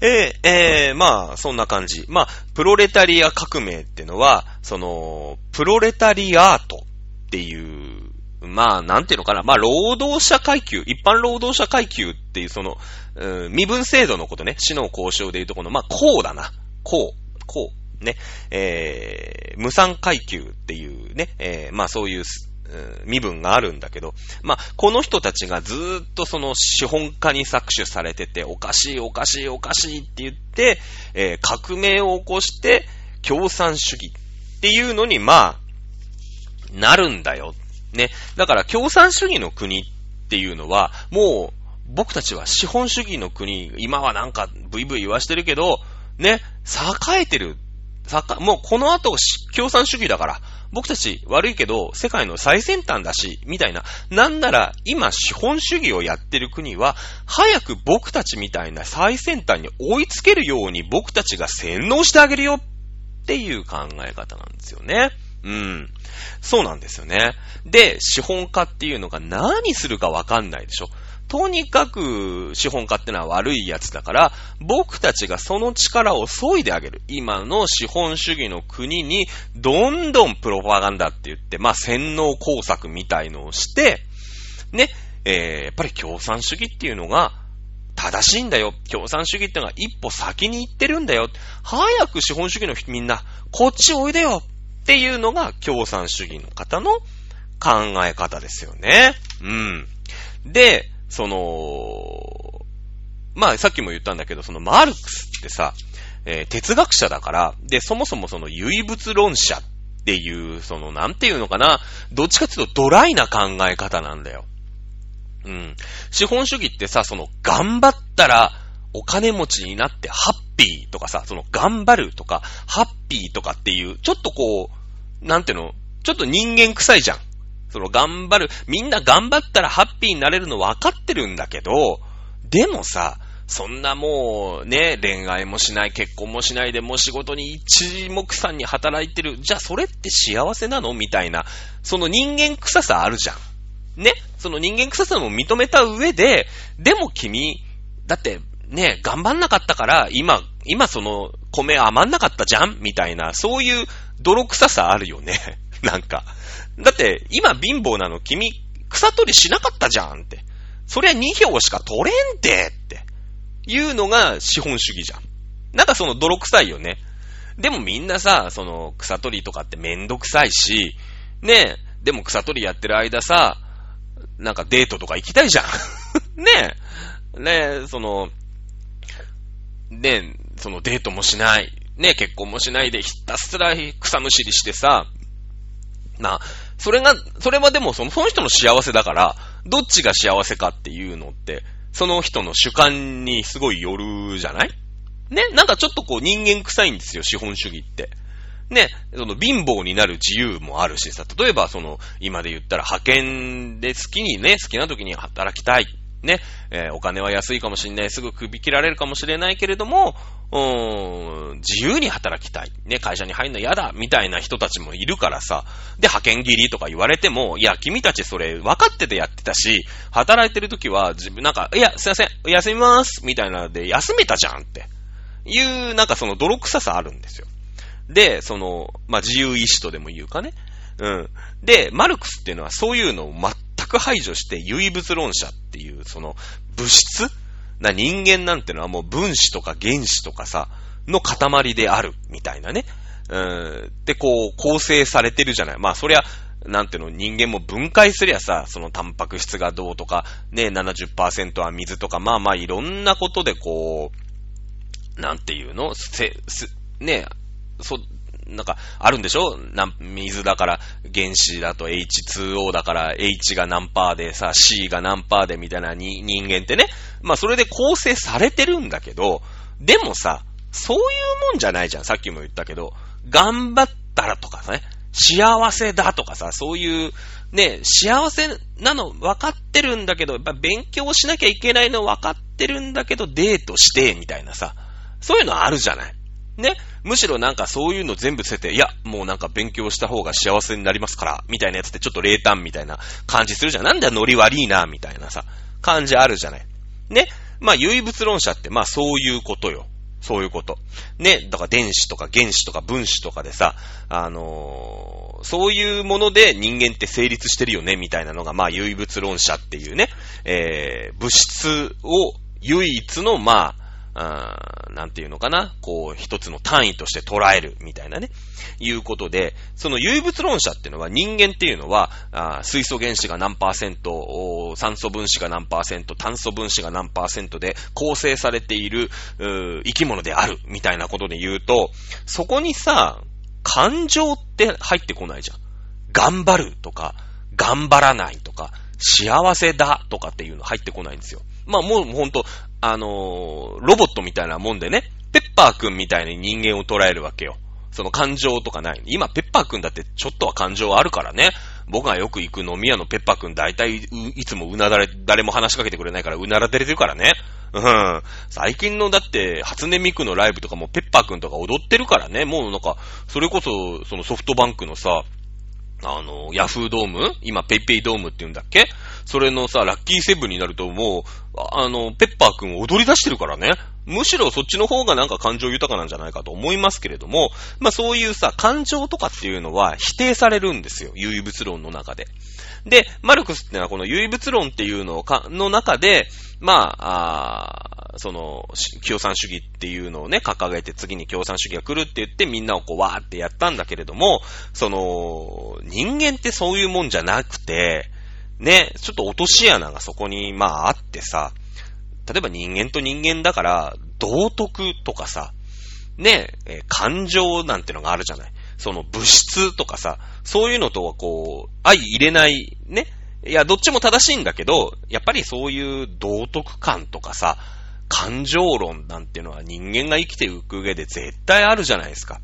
えー、えー、まあ、そんな感じ。まあ、プロレタリア革命ってのは、その、プロレタリアートっていう、まあ、なんていうのかな。まあ、労働者階級、一般労働者階級っていう、その、うん、身分制度のことね。市の交渉でいうとこの、まあ、こうだな。こう、こう、ね。えー、無産階級っていうね、えー、まあ、そういう、身分があるんだけど、まあ、この人たちがずーっとその資本家に搾取されてて、おかしいおかしいおかしいって言って、えー、革命を起こして共産主義っていうのにまあなるんだよね。だから共産主義の国っていうのはもう僕たちは資本主義の国、今はなんかブイブイ言わしてるけどね、栄えてる、栄もうこの後共産主義だから。僕たち悪いけど世界の最先端だしみたいな、なんなら今資本主義をやってる国は早く僕たちみたいな最先端に追いつけるように僕たちが洗脳してあげるよっていう考え方なんですよね。うん、そうなんですよね。で、資本家っていうのが何するかわかんないでしょ。とにかく資本家ってのは悪いやつだから、僕たちがその力を削いであげる。今の資本主義の国にどんどんプロパガンダって言って、まあ洗脳工作みたいのをして、ね、えー、やっぱり共産主義っていうのが正しいんだよ。共産主義ってのが一歩先に行ってるんだよ。早く資本主義のみんな、こっちおいでよっていうのが共産主義の方の考え方ですよね。うん。で、その、まあ、さっきも言ったんだけど、そのマルクスってさ、えー、哲学者だから、で、そもそもその唯物論者っていう、その、なんていうのかな、どっちかっていうとドライな考え方なんだよ。うん。資本主義ってさ、その、頑張ったらお金持ちになってハッピーとかさ、その、頑張るとか、ハッピーとかっていう、ちょっとこう、なんていうの、ちょっと人間臭いじゃん。その頑張る、みんな頑張ったらハッピーになれるの分かってるんだけど、でもさ、そんなもうね、恋愛もしない、結婚もしないで、もう仕事に一目散に働いてる。じゃあそれって幸せなの？みたいな、その人間臭さあるじゃん。ね？その人間臭さも認めた上で、でも君、だってね、頑張んなかったから、今、今その米余んなかったじゃん？みたいな、そういう泥臭さあるよね。なんか。だって、今貧乏なの君、草取りしなかったじゃんって。そりゃに票しか取れんてって。いうのが資本主義じゃん。なんかその泥臭いよね。でもみんなさ、その草取りとかってめんどくさいし、ねえ、でも草取りやってる間さ、なんかデートとか行きたいじゃん。ねえ、ねえ、その、ねえ、そのデートもしない。ねえ、結婚もしないでひたすら草むしりしてさ、なあ、それが、それはでもその、その人の幸せだから、どっちが幸せかっていうのって、その人の主観にすごいよるじゃない？ね、なんかちょっとこう人間臭いんですよ、資本主義って。ね、その貧乏になる自由もあるしさ、例えばその、今で言ったら派遣で好きにね、好きな時に働きたいね、えー、お金は安いかもしれない、すぐ首切られるかもしれないけれども、うーん、自由に働きたい、ね、会社に入るの嫌だみたいな人たちもいるからさ、で派遣切りとか言われても、いや君たちそれ分かっててやってたし、働いてる時は自分なんかいやすいません休みますみたいなので休めたじゃんっていうなんかその泥臭さあるんですよ。でそのまあ自由意志とでも言うかね、うん。でマルクスっていうのはそういうのを全く排除して唯物論者っていうその物質な人間なんてのはもう分子とか原子とかさの塊であるみたいなね、うん、でこう構成されてるじゃない。まあそりゃなんていうの人間も分解すりゃさそのタンパク質がどうとかね ななじゅっパーセント は水とかまあまあいろんなことでこうなんていうのせせねそなんかあるんでしょな水だから原子だと エイチツーオー だから H が何パーでさ C が何パーでみたいなに人間ってねまあそれで構成されてるんだけどでもさそういうもんじゃないじゃん。さっきも言ったけど頑張ったらとかさね幸せだとかさそういうね幸せなの分かってるんだけどやっぱ勉強しなきゃいけないの分かってるんだけどデートしてみたいなさそういうのあるじゃないね、むしろなんかそういうの全部捨てていやもうなんか勉強した方が幸せになりますからみたいなやつってちょっと冷淡みたいな感じするじゃん。なんだノリ悪いなみたいなさ感じあるじゃないね。まあ唯物論者ってまあそういうことよ。そういうことね。だから電子とか原子とか分子とかでさあのー、そういうもので人間って成立してるよねみたいなのがまあ唯物論者っていうね、えー、物質を唯一のまああなんていうのかなこう一つの単位として捉えるみたいなねいうことでその唯物論者っていうのは人間っていうのはあ水素原子が何パーセント酸素分子が何パーセント炭素分子が何パーセントで構成されている生き物であるみたいなことで言うとそこにさ感情って入ってこないじゃん。頑張るとか頑張らないとか幸せだとかっていうの入ってこないんですよ。まあもうほんとあのー、ロボットみたいなもんでね、ペッパーくんみたいに人間を捉えるわけよ。その感情とかない。今ペッパーくんだってちょっとは感情あるからね。僕がよく行く飲み屋のペッパーくん大体いつもうなだれ、誰も話しかけてくれないからうなだれてるからね。うん。最近のだって初音ミクのライブとかもペッパーくんとか踊ってるからね。もうなんか、それこそそのソフトバンクのさ、あの、ヤフードーム今ペイペイドームって言うんだっけそれのさ、ラッキーセブンになるともう、あの、ペッパーくん踊り出してるからね。むしろそっちの方がなんか感情豊かなんじゃないかと思いますけれども、まあそういうさ、感情とかっていうのは否定されるんですよ。唯物論の中で。で、マルクスってのはこの唯物論っていうのをか、の中で、まあ、あその、共産主義っていうのをね、掲げて次に共産主義が来るって言ってみんなをこうわーってやったんだけれども、その、人間ってそういうもんじゃなくて、ね、ちょっと落とし穴がそこにまああってさ、例えば人間と人間だから道徳とかさ、ね、感情なんてのがあるじゃない。その物質とかさ、そういうのとはこう相入れないね。いやどっちも正しいんだけど、やっぱりそういう道徳感とかさ、感情論なんてのは人間が生きていく上で絶対あるじゃないですか。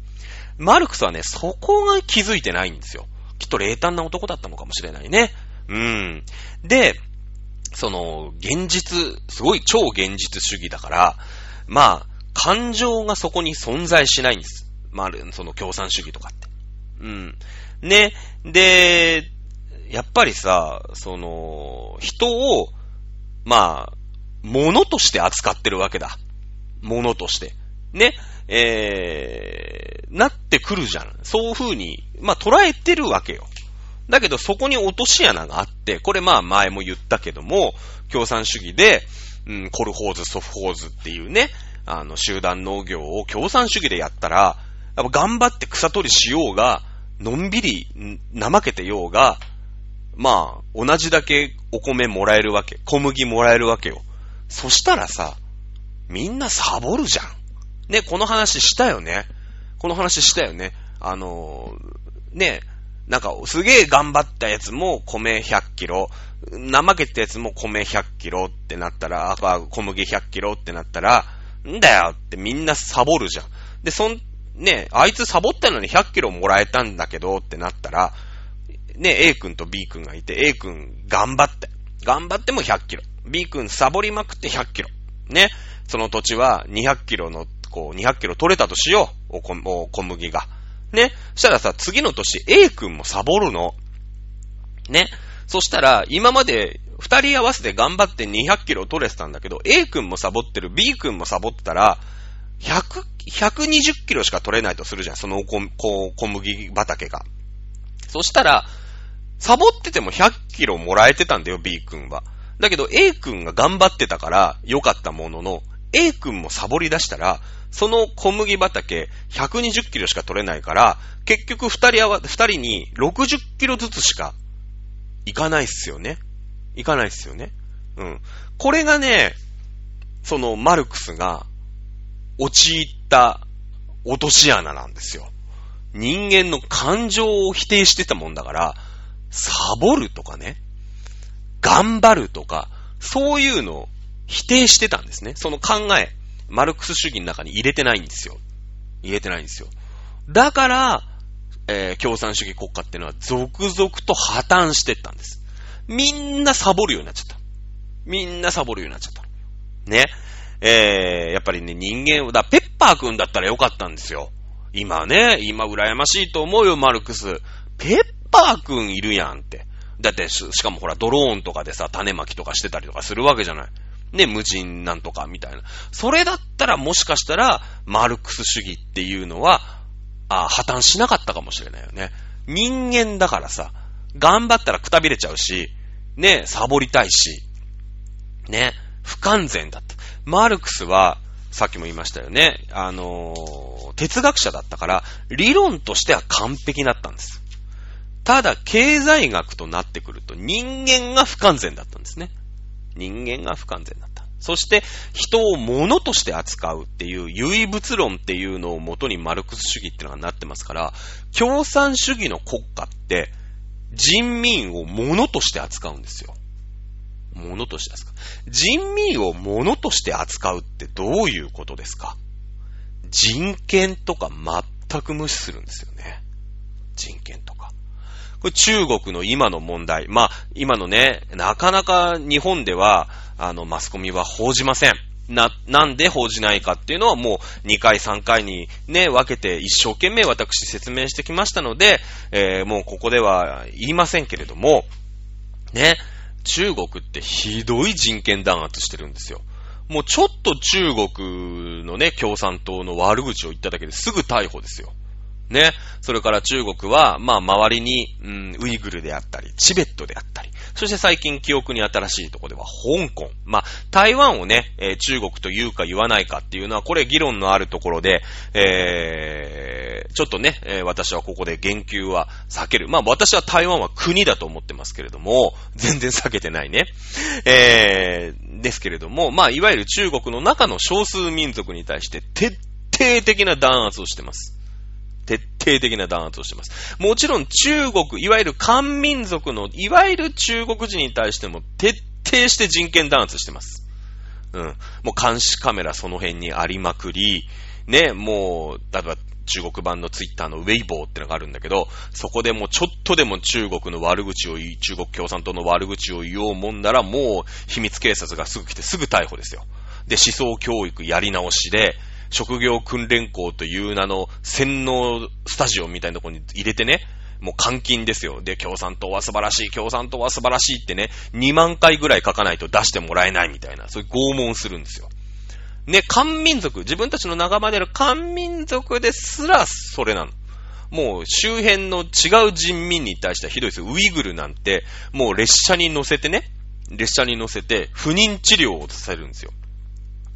マルクスはね、そこが気づいてないんですよ。きっと冷淡な男だったのかもしれないね。うん。で、その、現実、すごい超現実主義だから、まあ、感情がそこに存在しないんです。まあ、その共産主義とかって。うん。ね。で、やっぱりさ、その、人を、まあ、物として扱ってるわけだ。物として。ね。えー、なってくるじゃん。そういう風に、まあ、捉えてるわけよ。だけどそこに落とし穴があって、これまあ前も言ったけども、共産主義で、うん、コルホーズ、ソフホーズっていうね、あの集団農業を共産主義でやったら、やっぱ頑張って草取りしようが、のんびり怠けてようが、まあ同じだけお米もらえるわけ、小麦もらえるわけよ。そしたらさ、みんなサボるじゃん。ね、この話したよね。この話したよね。あの、ね、なんかすげえ頑張ったやつも米ひゃっキロ、怠けたやつも米ひゃっキロってなったら、小麦ひゃっキロってなったら、んだよってみんなサボるじゃん。で、そん、ね、あいつサボったのにひゃっキロもらえたんだけどってなったら、ね、A 君と B 君がいて、A 君頑張って、頑張ってもひゃっキロ。B 君サボりまくってひゃっキロ。ね。その土地はにひゃっキロの、こう、にひゃっキロ取れたとしよう。おこ、お小麦が。ね。そしたらさ、次の年 A 君もサボるの。ね。そしたら、今まで二人合わせて頑張ってにひゃっキロ取れてたんだけど、A 君もサボってる、B 君もサボってたら、ひゃく、ひゃくにじゅっキロしか取れないとするじゃん、そのこ、こう、小麦畑が。そしたら、サボっててもひゃっキロもらえてたんだよ、B 君は。だけど A 君が頑張ってたから良かったものの、A 君もサボり出したら、その小麦畑ひゃくにじゅっキロしか取れないから、結局二人合わ、二人にろくじゅっキロずつしかいかないっすよね。いかないっすよね。うん。これがね、そのマルクスが陥った落とし穴なんですよ。人間の感情を否定してたもんだから、サボるとかね、頑張るとか、そういうのを否定してたんですね。その考え、マルクス主義の中に入れてないんですよ。入れてないんですよ。だから、えー、共産主義国家っていうのは続々と破綻してったんです。みんなサボるようになっちゃった。みんなサボるようになっちゃった。ね。えー、やっぱりね、人間を、だ、ペッパー君だったらよかったんですよ。今ね、今羨ましいと思うよ、マルクス。ペッパー君いるやんって。だってし、しかもほら、ドローンとかでさ、種まきとかしてたりとかするわけじゃない。ね、無人なんとかみたいな。それだったらもしかしたら、マルクス主義っていうのは、あ、破綻しなかったかもしれないよね。人間だからさ、頑張ったらくたびれちゃうし、ね、サボりたいし、ね、不完全だった。マルクスは、さっきも言いましたよね、あのー、哲学者だったから、理論としては完璧だったんです。ただ、経済学となってくると、人間が不完全だったんですね。人間が不完全だった。そして、人を物として扱うっていう、唯物論っていうのを元にマルクス主義っていうのがなってますから、共産主義の国家って、人民を物として扱うんですよ。物として扱う。人民を物として扱うってどういうことですか？人権とか全く無視するんですよね。人権とか。これ中国の今の問題。まあ、今のね、なかなか日本では、あの、マスコミは報じません。な、なんで報じないかっていうのはもうにかいさんかいにね、分けて一生懸命私説明してきましたので、えー、もうここでは言いませんけれども、ね、中国ってひどい人権弾圧してるんですよ。もうちょっと中国のね、共産党の悪口を言っただけですぐ逮捕ですよ。ね。それから中国は、まあ周りに、うん、ウイグルであったり、チベットであったり、そして最近記憶に新しいところでは香港。まあ台湾をね、えー、中国と言うか言わないかっていうのはこれ議論のあるところで、えー、ちょっとね、えー、私はここで言及は避ける。まあ私は台湾は国だと思ってますけれども、全然避けてないね。えー、ですけれども、まあいわゆる中国の中の少数民族に対して徹底的な弾圧をしてます。徹底的な弾圧をしています。もちろん中国、いわゆる漢民族の、いわゆる中国人に対しても徹底して人権弾圧してます。うん。もう監視カメラその辺にありまくり、ね、もう、例えば中国版のツイッターのウェイボーってのがあるんだけど、そこでもうちょっとでも中国の悪口を言い、中国共産党の悪口を言おうもんなら、もう秘密警察がすぐ来てすぐ逮捕ですよ。で、思想教育やり直しで、職業訓練校という名の洗脳スタジオみたいなところに入れてね、もう監禁ですよ。で、共産党は素晴らしい、共産党は素晴らしいってね、にまんかいぐらい書かないと出してもらえないみたいな、そういう拷問するんですよ。ね、漢民族、自分たちの仲間である漢民族ですらそれなの。もう周辺の違う人民に対してはひどいですよ。ウイグルなんて、もう列車に乗せてね、列車に乗せて不妊治療をさせるんですよ。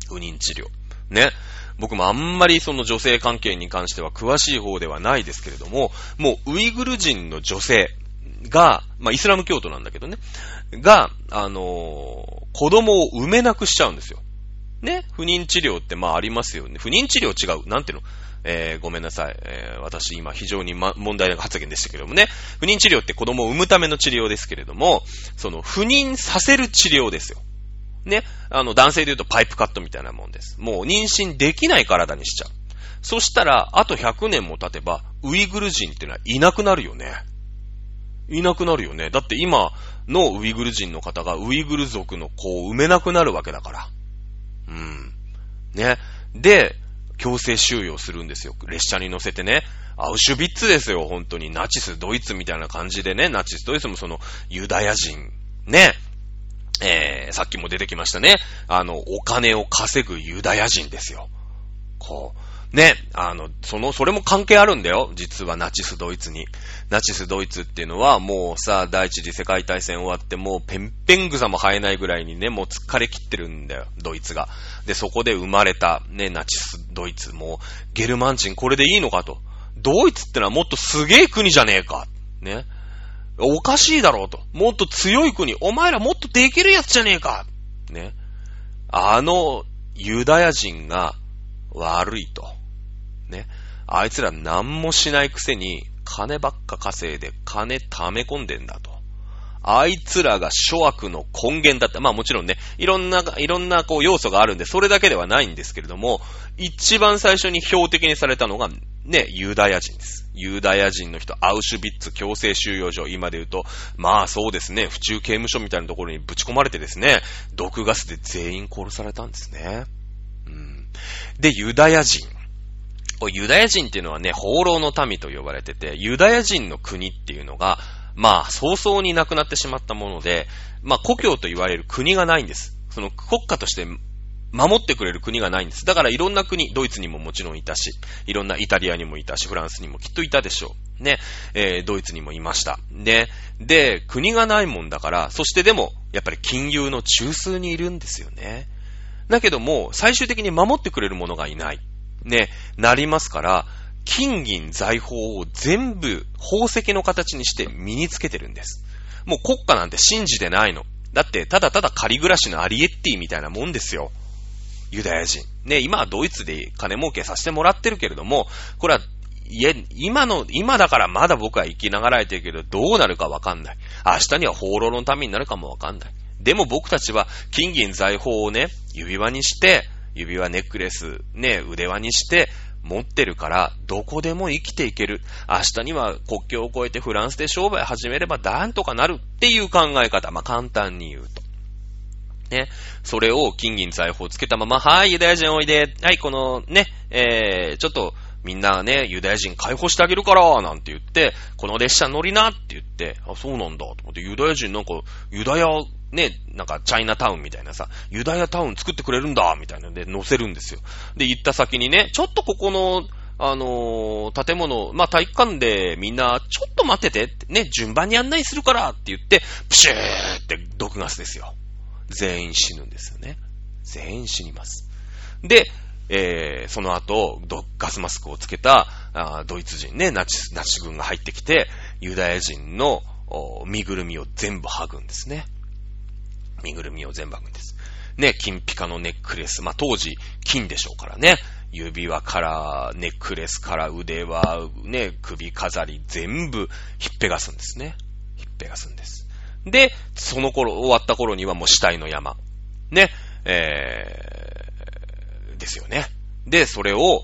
不妊治療。ね。僕もあんまりその女性関係に関しては詳しい方ではないですけれども、もうウイグル人の女性が、まあイスラム教徒なんだけどね、が、あのー、子供を産めなくしちゃうんですよ。ね、不妊治療ってまあありますよね。不妊治療違う。なんていうの、えー、ごめんなさい。えー、私今非常に、ま、問題な発言でしたけれどもね。不妊治療って子供を産むための治療ですけれども、その不妊させる治療ですよ。ね。あの、男性で言うとパイプカットみたいなもんです。もう妊娠できない体にしちゃう。そしたら、あとひゃくねんも経てば、ウイグル人ってのはいなくなるよね。いなくなるよね。だって今、のウイグル人の方がウイグル族の子を産めなくなるわけだから。うん。ね。で、強制収容するんですよ。列車に乗せてね。アウシュビッツですよ、本当に。ナチス、ドイツみたいな感じでね。ナチス、ドイツもその、ユダヤ人。ね。えー、さっきも出てきましたね。あの、お金を稼ぐユダヤ人ですよ。こう。ね、あの、その、それも関係あるんだよ。実はナチスドイツに。ナチスドイツっていうのはもうさ、第一次世界大戦終わってもうペンペン草も生えないぐらいにね、もう疲れ切ってるんだよ、ドイツが。で、そこで生まれた、ね、ナチスドイツも、ゲルマン人これでいいのかと。ドイツってのはもっとすげえ国じゃねえか。ね。おかしいだろうと。もっと強い国。お前らもっとできるやつじゃねえか。ね。あの、ユダヤ人が悪いと。ね、あいつら何もしないくせに金ばっか稼いで金溜め込んでんだと。あいつらが諸悪の根源だって、まあもちろんね、いろんな、いろんなこう要素があるんで、それだけではないんですけれども、一番最初に標的にされたのがね、ユダヤ人です。ユダヤ人の人、アウシュビッツ強制収容所、今で言うと、まあそうですね、府中刑務所みたいなところにぶち込まれてですね、毒ガスで全員殺されたんですね。うん。で、ユダヤ人。ユダヤ人っていうのはね、放浪の民と呼ばれてて、ユダヤ人の国っていうのが、まあ、早々になくなってしまったもので、まあ、故郷と言われる国がないんです。その国家として守ってくれる国がないんです。だからいろんな国、ドイツにももちろんいたし、いろんなイタリアにもいたし、フランスにもきっといたでしょう。ね、えー、ドイツにもいました。で、で、国がないもんだから、そしてでも、やっぱり金融の中枢にいるんですよね。だけども、最終的に守ってくれるものがいない。ね、なりますから、金銀財宝を全部宝石の形にして身につけてるんです。もう国家なんて信じてないの。だって、ただただ仮暮らしのアリエッティみたいなもんですよ。ユダヤ人。ね、今はドイツで金儲けさせてもらってるけれども、これは、いや、今の、今だからまだ僕は生きながらえてるけど、どうなるかわかんない。明日には放浪の民になるかもわかんない。でも僕たちは金銀財宝をね、指輪にして、指輪、ネックレス、ね、腕輪にして持ってるから、どこでも生きていける。明日には国境を越えてフランスで商売始めればなんとかなるっていう考え方。まあ、簡単に言うと。ね。それを金銀財宝をつけたまま、はい、ユダヤ人おいで、はい、このね、えー、ちょっとみんなね、ユダヤ人解放してあげるから、なんて言って、この列車乗りなって言って、あ、そうなんだ、と思って、ユダヤ人なんか、ユダヤ、ね、なんかチャイナタウンみたいなさ、ユダヤタウン作ってくれるんだみたいなので乗せるんですよ。で、行った先にね、ちょっとここのあのー、建物、まあ、体育館でみんなちょっと待っててね、順番に案内するからって言ってプシューって毒ガスですよ。全員死ぬんですよね。全員死にます。で、えー、その後毒ガスマスクをつけたあドイツ人ね、ナチスナチ軍が入ってきてユダヤ人の身ぐるみを全部剥ぐんですね。身ぐるみを全部剥ぐんです。ね、金ピカのネックレス。まあ、当時、金でしょうからね。指輪から、ネックレスから、腕輪、ね、首飾り、全部、ひっぺがすんですね。ひっぺがすんです。で、その頃、終わった頃にはもう死体の山。ね、えー、ですよね。で、それを、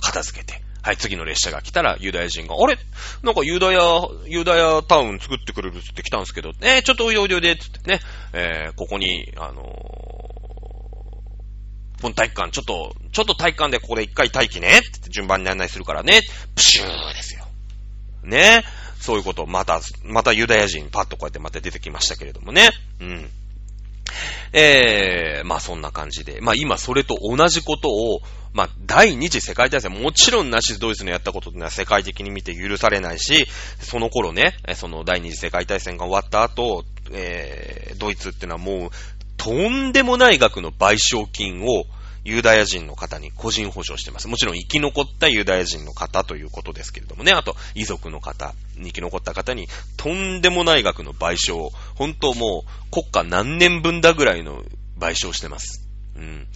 片付けて。はい、次の列車が来たら、ユダヤ人が、あれなんかユダヤ、ユダヤタウン作ってくれるって来たんですけど、えー、ちょっとおいでおいで、ってね、えー、ここに、あのー、この体育館、ちょっと、ちょっと体育館でここで一回待機ね、って順番に案内するからね、プシューですよ。ね、そういうこと、また、またユダヤ人、パッとこうやってまた出てきましたけれどもね、うん。えー、まあそんな感じで、まあ今それと同じことを、まあ第二次世界大戦、もちろんナチスドイツのやったことというのは世界的に見て許されないし、その頃ね、その第二次世界大戦が終わった後、えー、ドイツっていうのはもうとんでもない額の賠償金をユダヤ人の方に個人保障してます。もちろん生き残ったユダヤ人の方ということですけれどもね、あと遺族の方、生き残った方にとんでもない額の賠償を、本当もう国家何年分だぐらいの賠償してます。うん、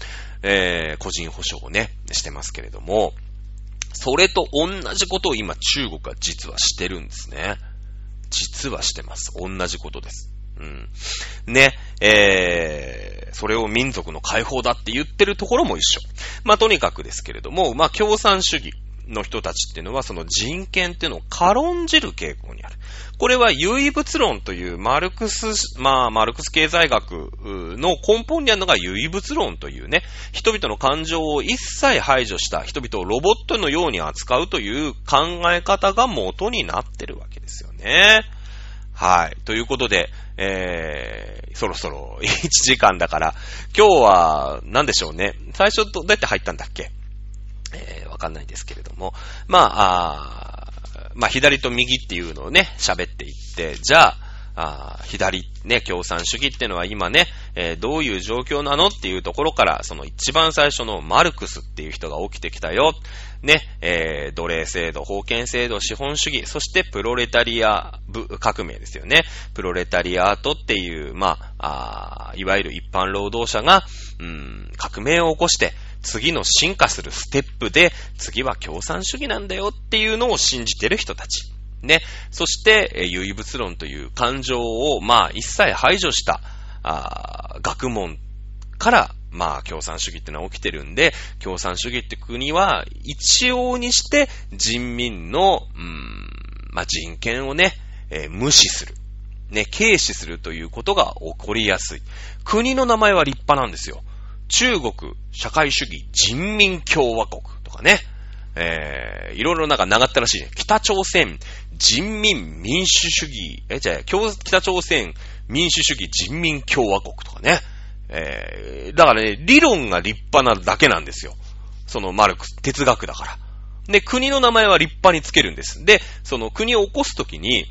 えー、個人保障をね、してますけれども、それと同じことを今中国は実はしてるんですね。実はしてます。同じことです。うん、ね、えー、それを民族の解放だって言ってるところも一緒。まあ、とにかくですけれども、まあ、共産主義、の人たちっていうのはその人権っていうのを軽んじる傾向にある。これは唯物論というマルクス、まあマルクス経済学の根本にあるのが唯物論というね、人々の感情を一切排除した人々をロボットのように扱うという考え方が元になってるわけですよね。はい。ということで、えー、そろそろいちじかんだから、今日は何でしょうね。最初どうやって入ったんだっけ？えー、わかんないですけれども。まあ、あまあ、左と右っていうのをね、喋っていって、じゃあ、あ左、ね、共産主義ってのは今ね、えー、どういう状況なのっていうところから、その一番最初のマルクスっていう人が起きてきたよ。ね、えー、奴隷制度、封建制度、資本主義、そしてプロレタリア革命ですよね。プロレタリアートっていう、まあ、あいわゆる一般労働者が、うん、革命を起こして、次の進化するステップで、次は共産主義なんだよっていうのを信じてる人たち。ね。そして、唯物論という感情を、まあ、一切排除した、あ学問から、まあ、共産主義ってのは起きてるんで、共産主義って国は、一応にして、人民の、うーん、まあ、人権をね、えー、無視する。ね、軽視するということが起こりやすい。国の名前は立派なんですよ。中国社会主義人民共和国とかね、えー、いろいろなんか長ったらしいね。北朝鮮人民民主主義、え、じゃあ、北朝鮮民主主義人民共和国とかね、えー、だからね、理論が立派なだけなんですよ。そのマルクス、哲学だから。で、国の名前は立派につけるんです。で、その国を起こすときに、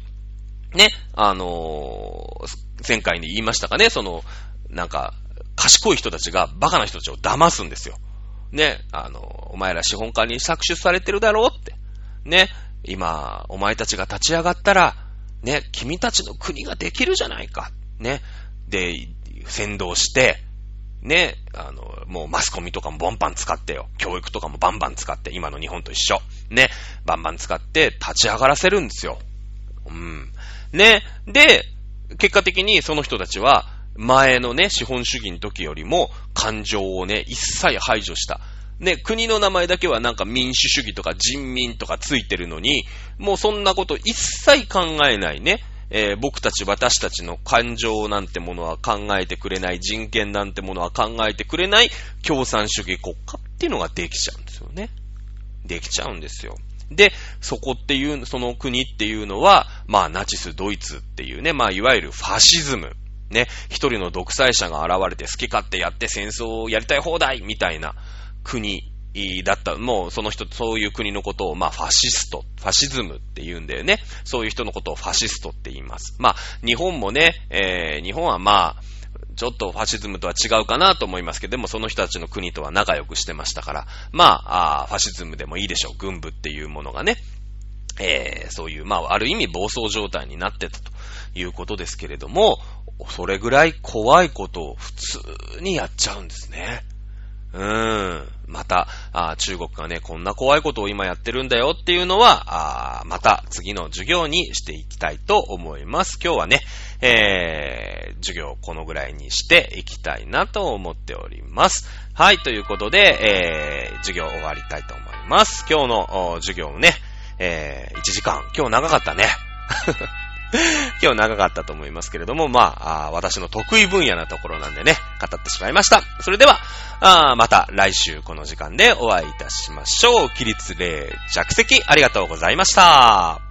ね、あのー、前回に言いましたかね、その、なんか、賢い人たちがバカな人たちを騙すんですよ。ね、あの、お前ら資本家に搾取されてるだろうって。ね、今、お前たちが立ち上がったら、ね、君たちの国ができるじゃないか。ね、で、先導して、ね、あの、もうマスコミとかもバンバン使ってよ。教育とかもバンバン使って、今の日本と一緒。ね、バンバン使って立ち上がらせるんですよ。うん。ね、で、結果的にその人たちは、前のね、資本主義の時よりも感情をね、一切排除した。ね、国の名前だけはなんか民主主義とか人民とかついてるのに、もうそんなこと一切考えないね。えー、僕たち私たちの感情なんてものは考えてくれない、人権なんてものは考えてくれない共産主義国家っていうのができちゃうんですよね。できちゃうんですよ。で、そこっていう、その国っていうのは、まあナチスドイツっていうね、まあいわゆるファシズム。ね、一人の独裁者が現れて好き勝手やって戦争をやりたい放題みたいな国だった。もうその人、そういう国のことをまあファシスト、ファシズムって言うんだよね。そういう人のことをファシストって言います。まあ日本もね、えー、日本はまあちょっとファシズムとは違うかなと思いますけど、でもその人たちの国とは仲良くしてましたから、まあ、あー、ファシズムでもいいでしょう。軍部っていうものがね。えー、そういう、まあ、ある意味暴走状態になってたということですけれども、それぐらい怖いことを普通にやっちゃうんですね。うーん。また、あ、中国がね、こんな怖いことを今やってるんだよっていうのは、あ、また次の授業にしていきたいと思います。今日はね、えー、授業このぐらいにしていきたいなと思っております。はい、ということで、えー、授業終わりたいと思います。今日の授業ね、えー、いちじかん。今日長かったね。今日長かったと思いますけれども、まあ、あ、私の得意分野なところなんでね、語ってしまいました。それでは、あ、また来週この時間でお会いいたしましょう。起立礼着席ありがとうございました。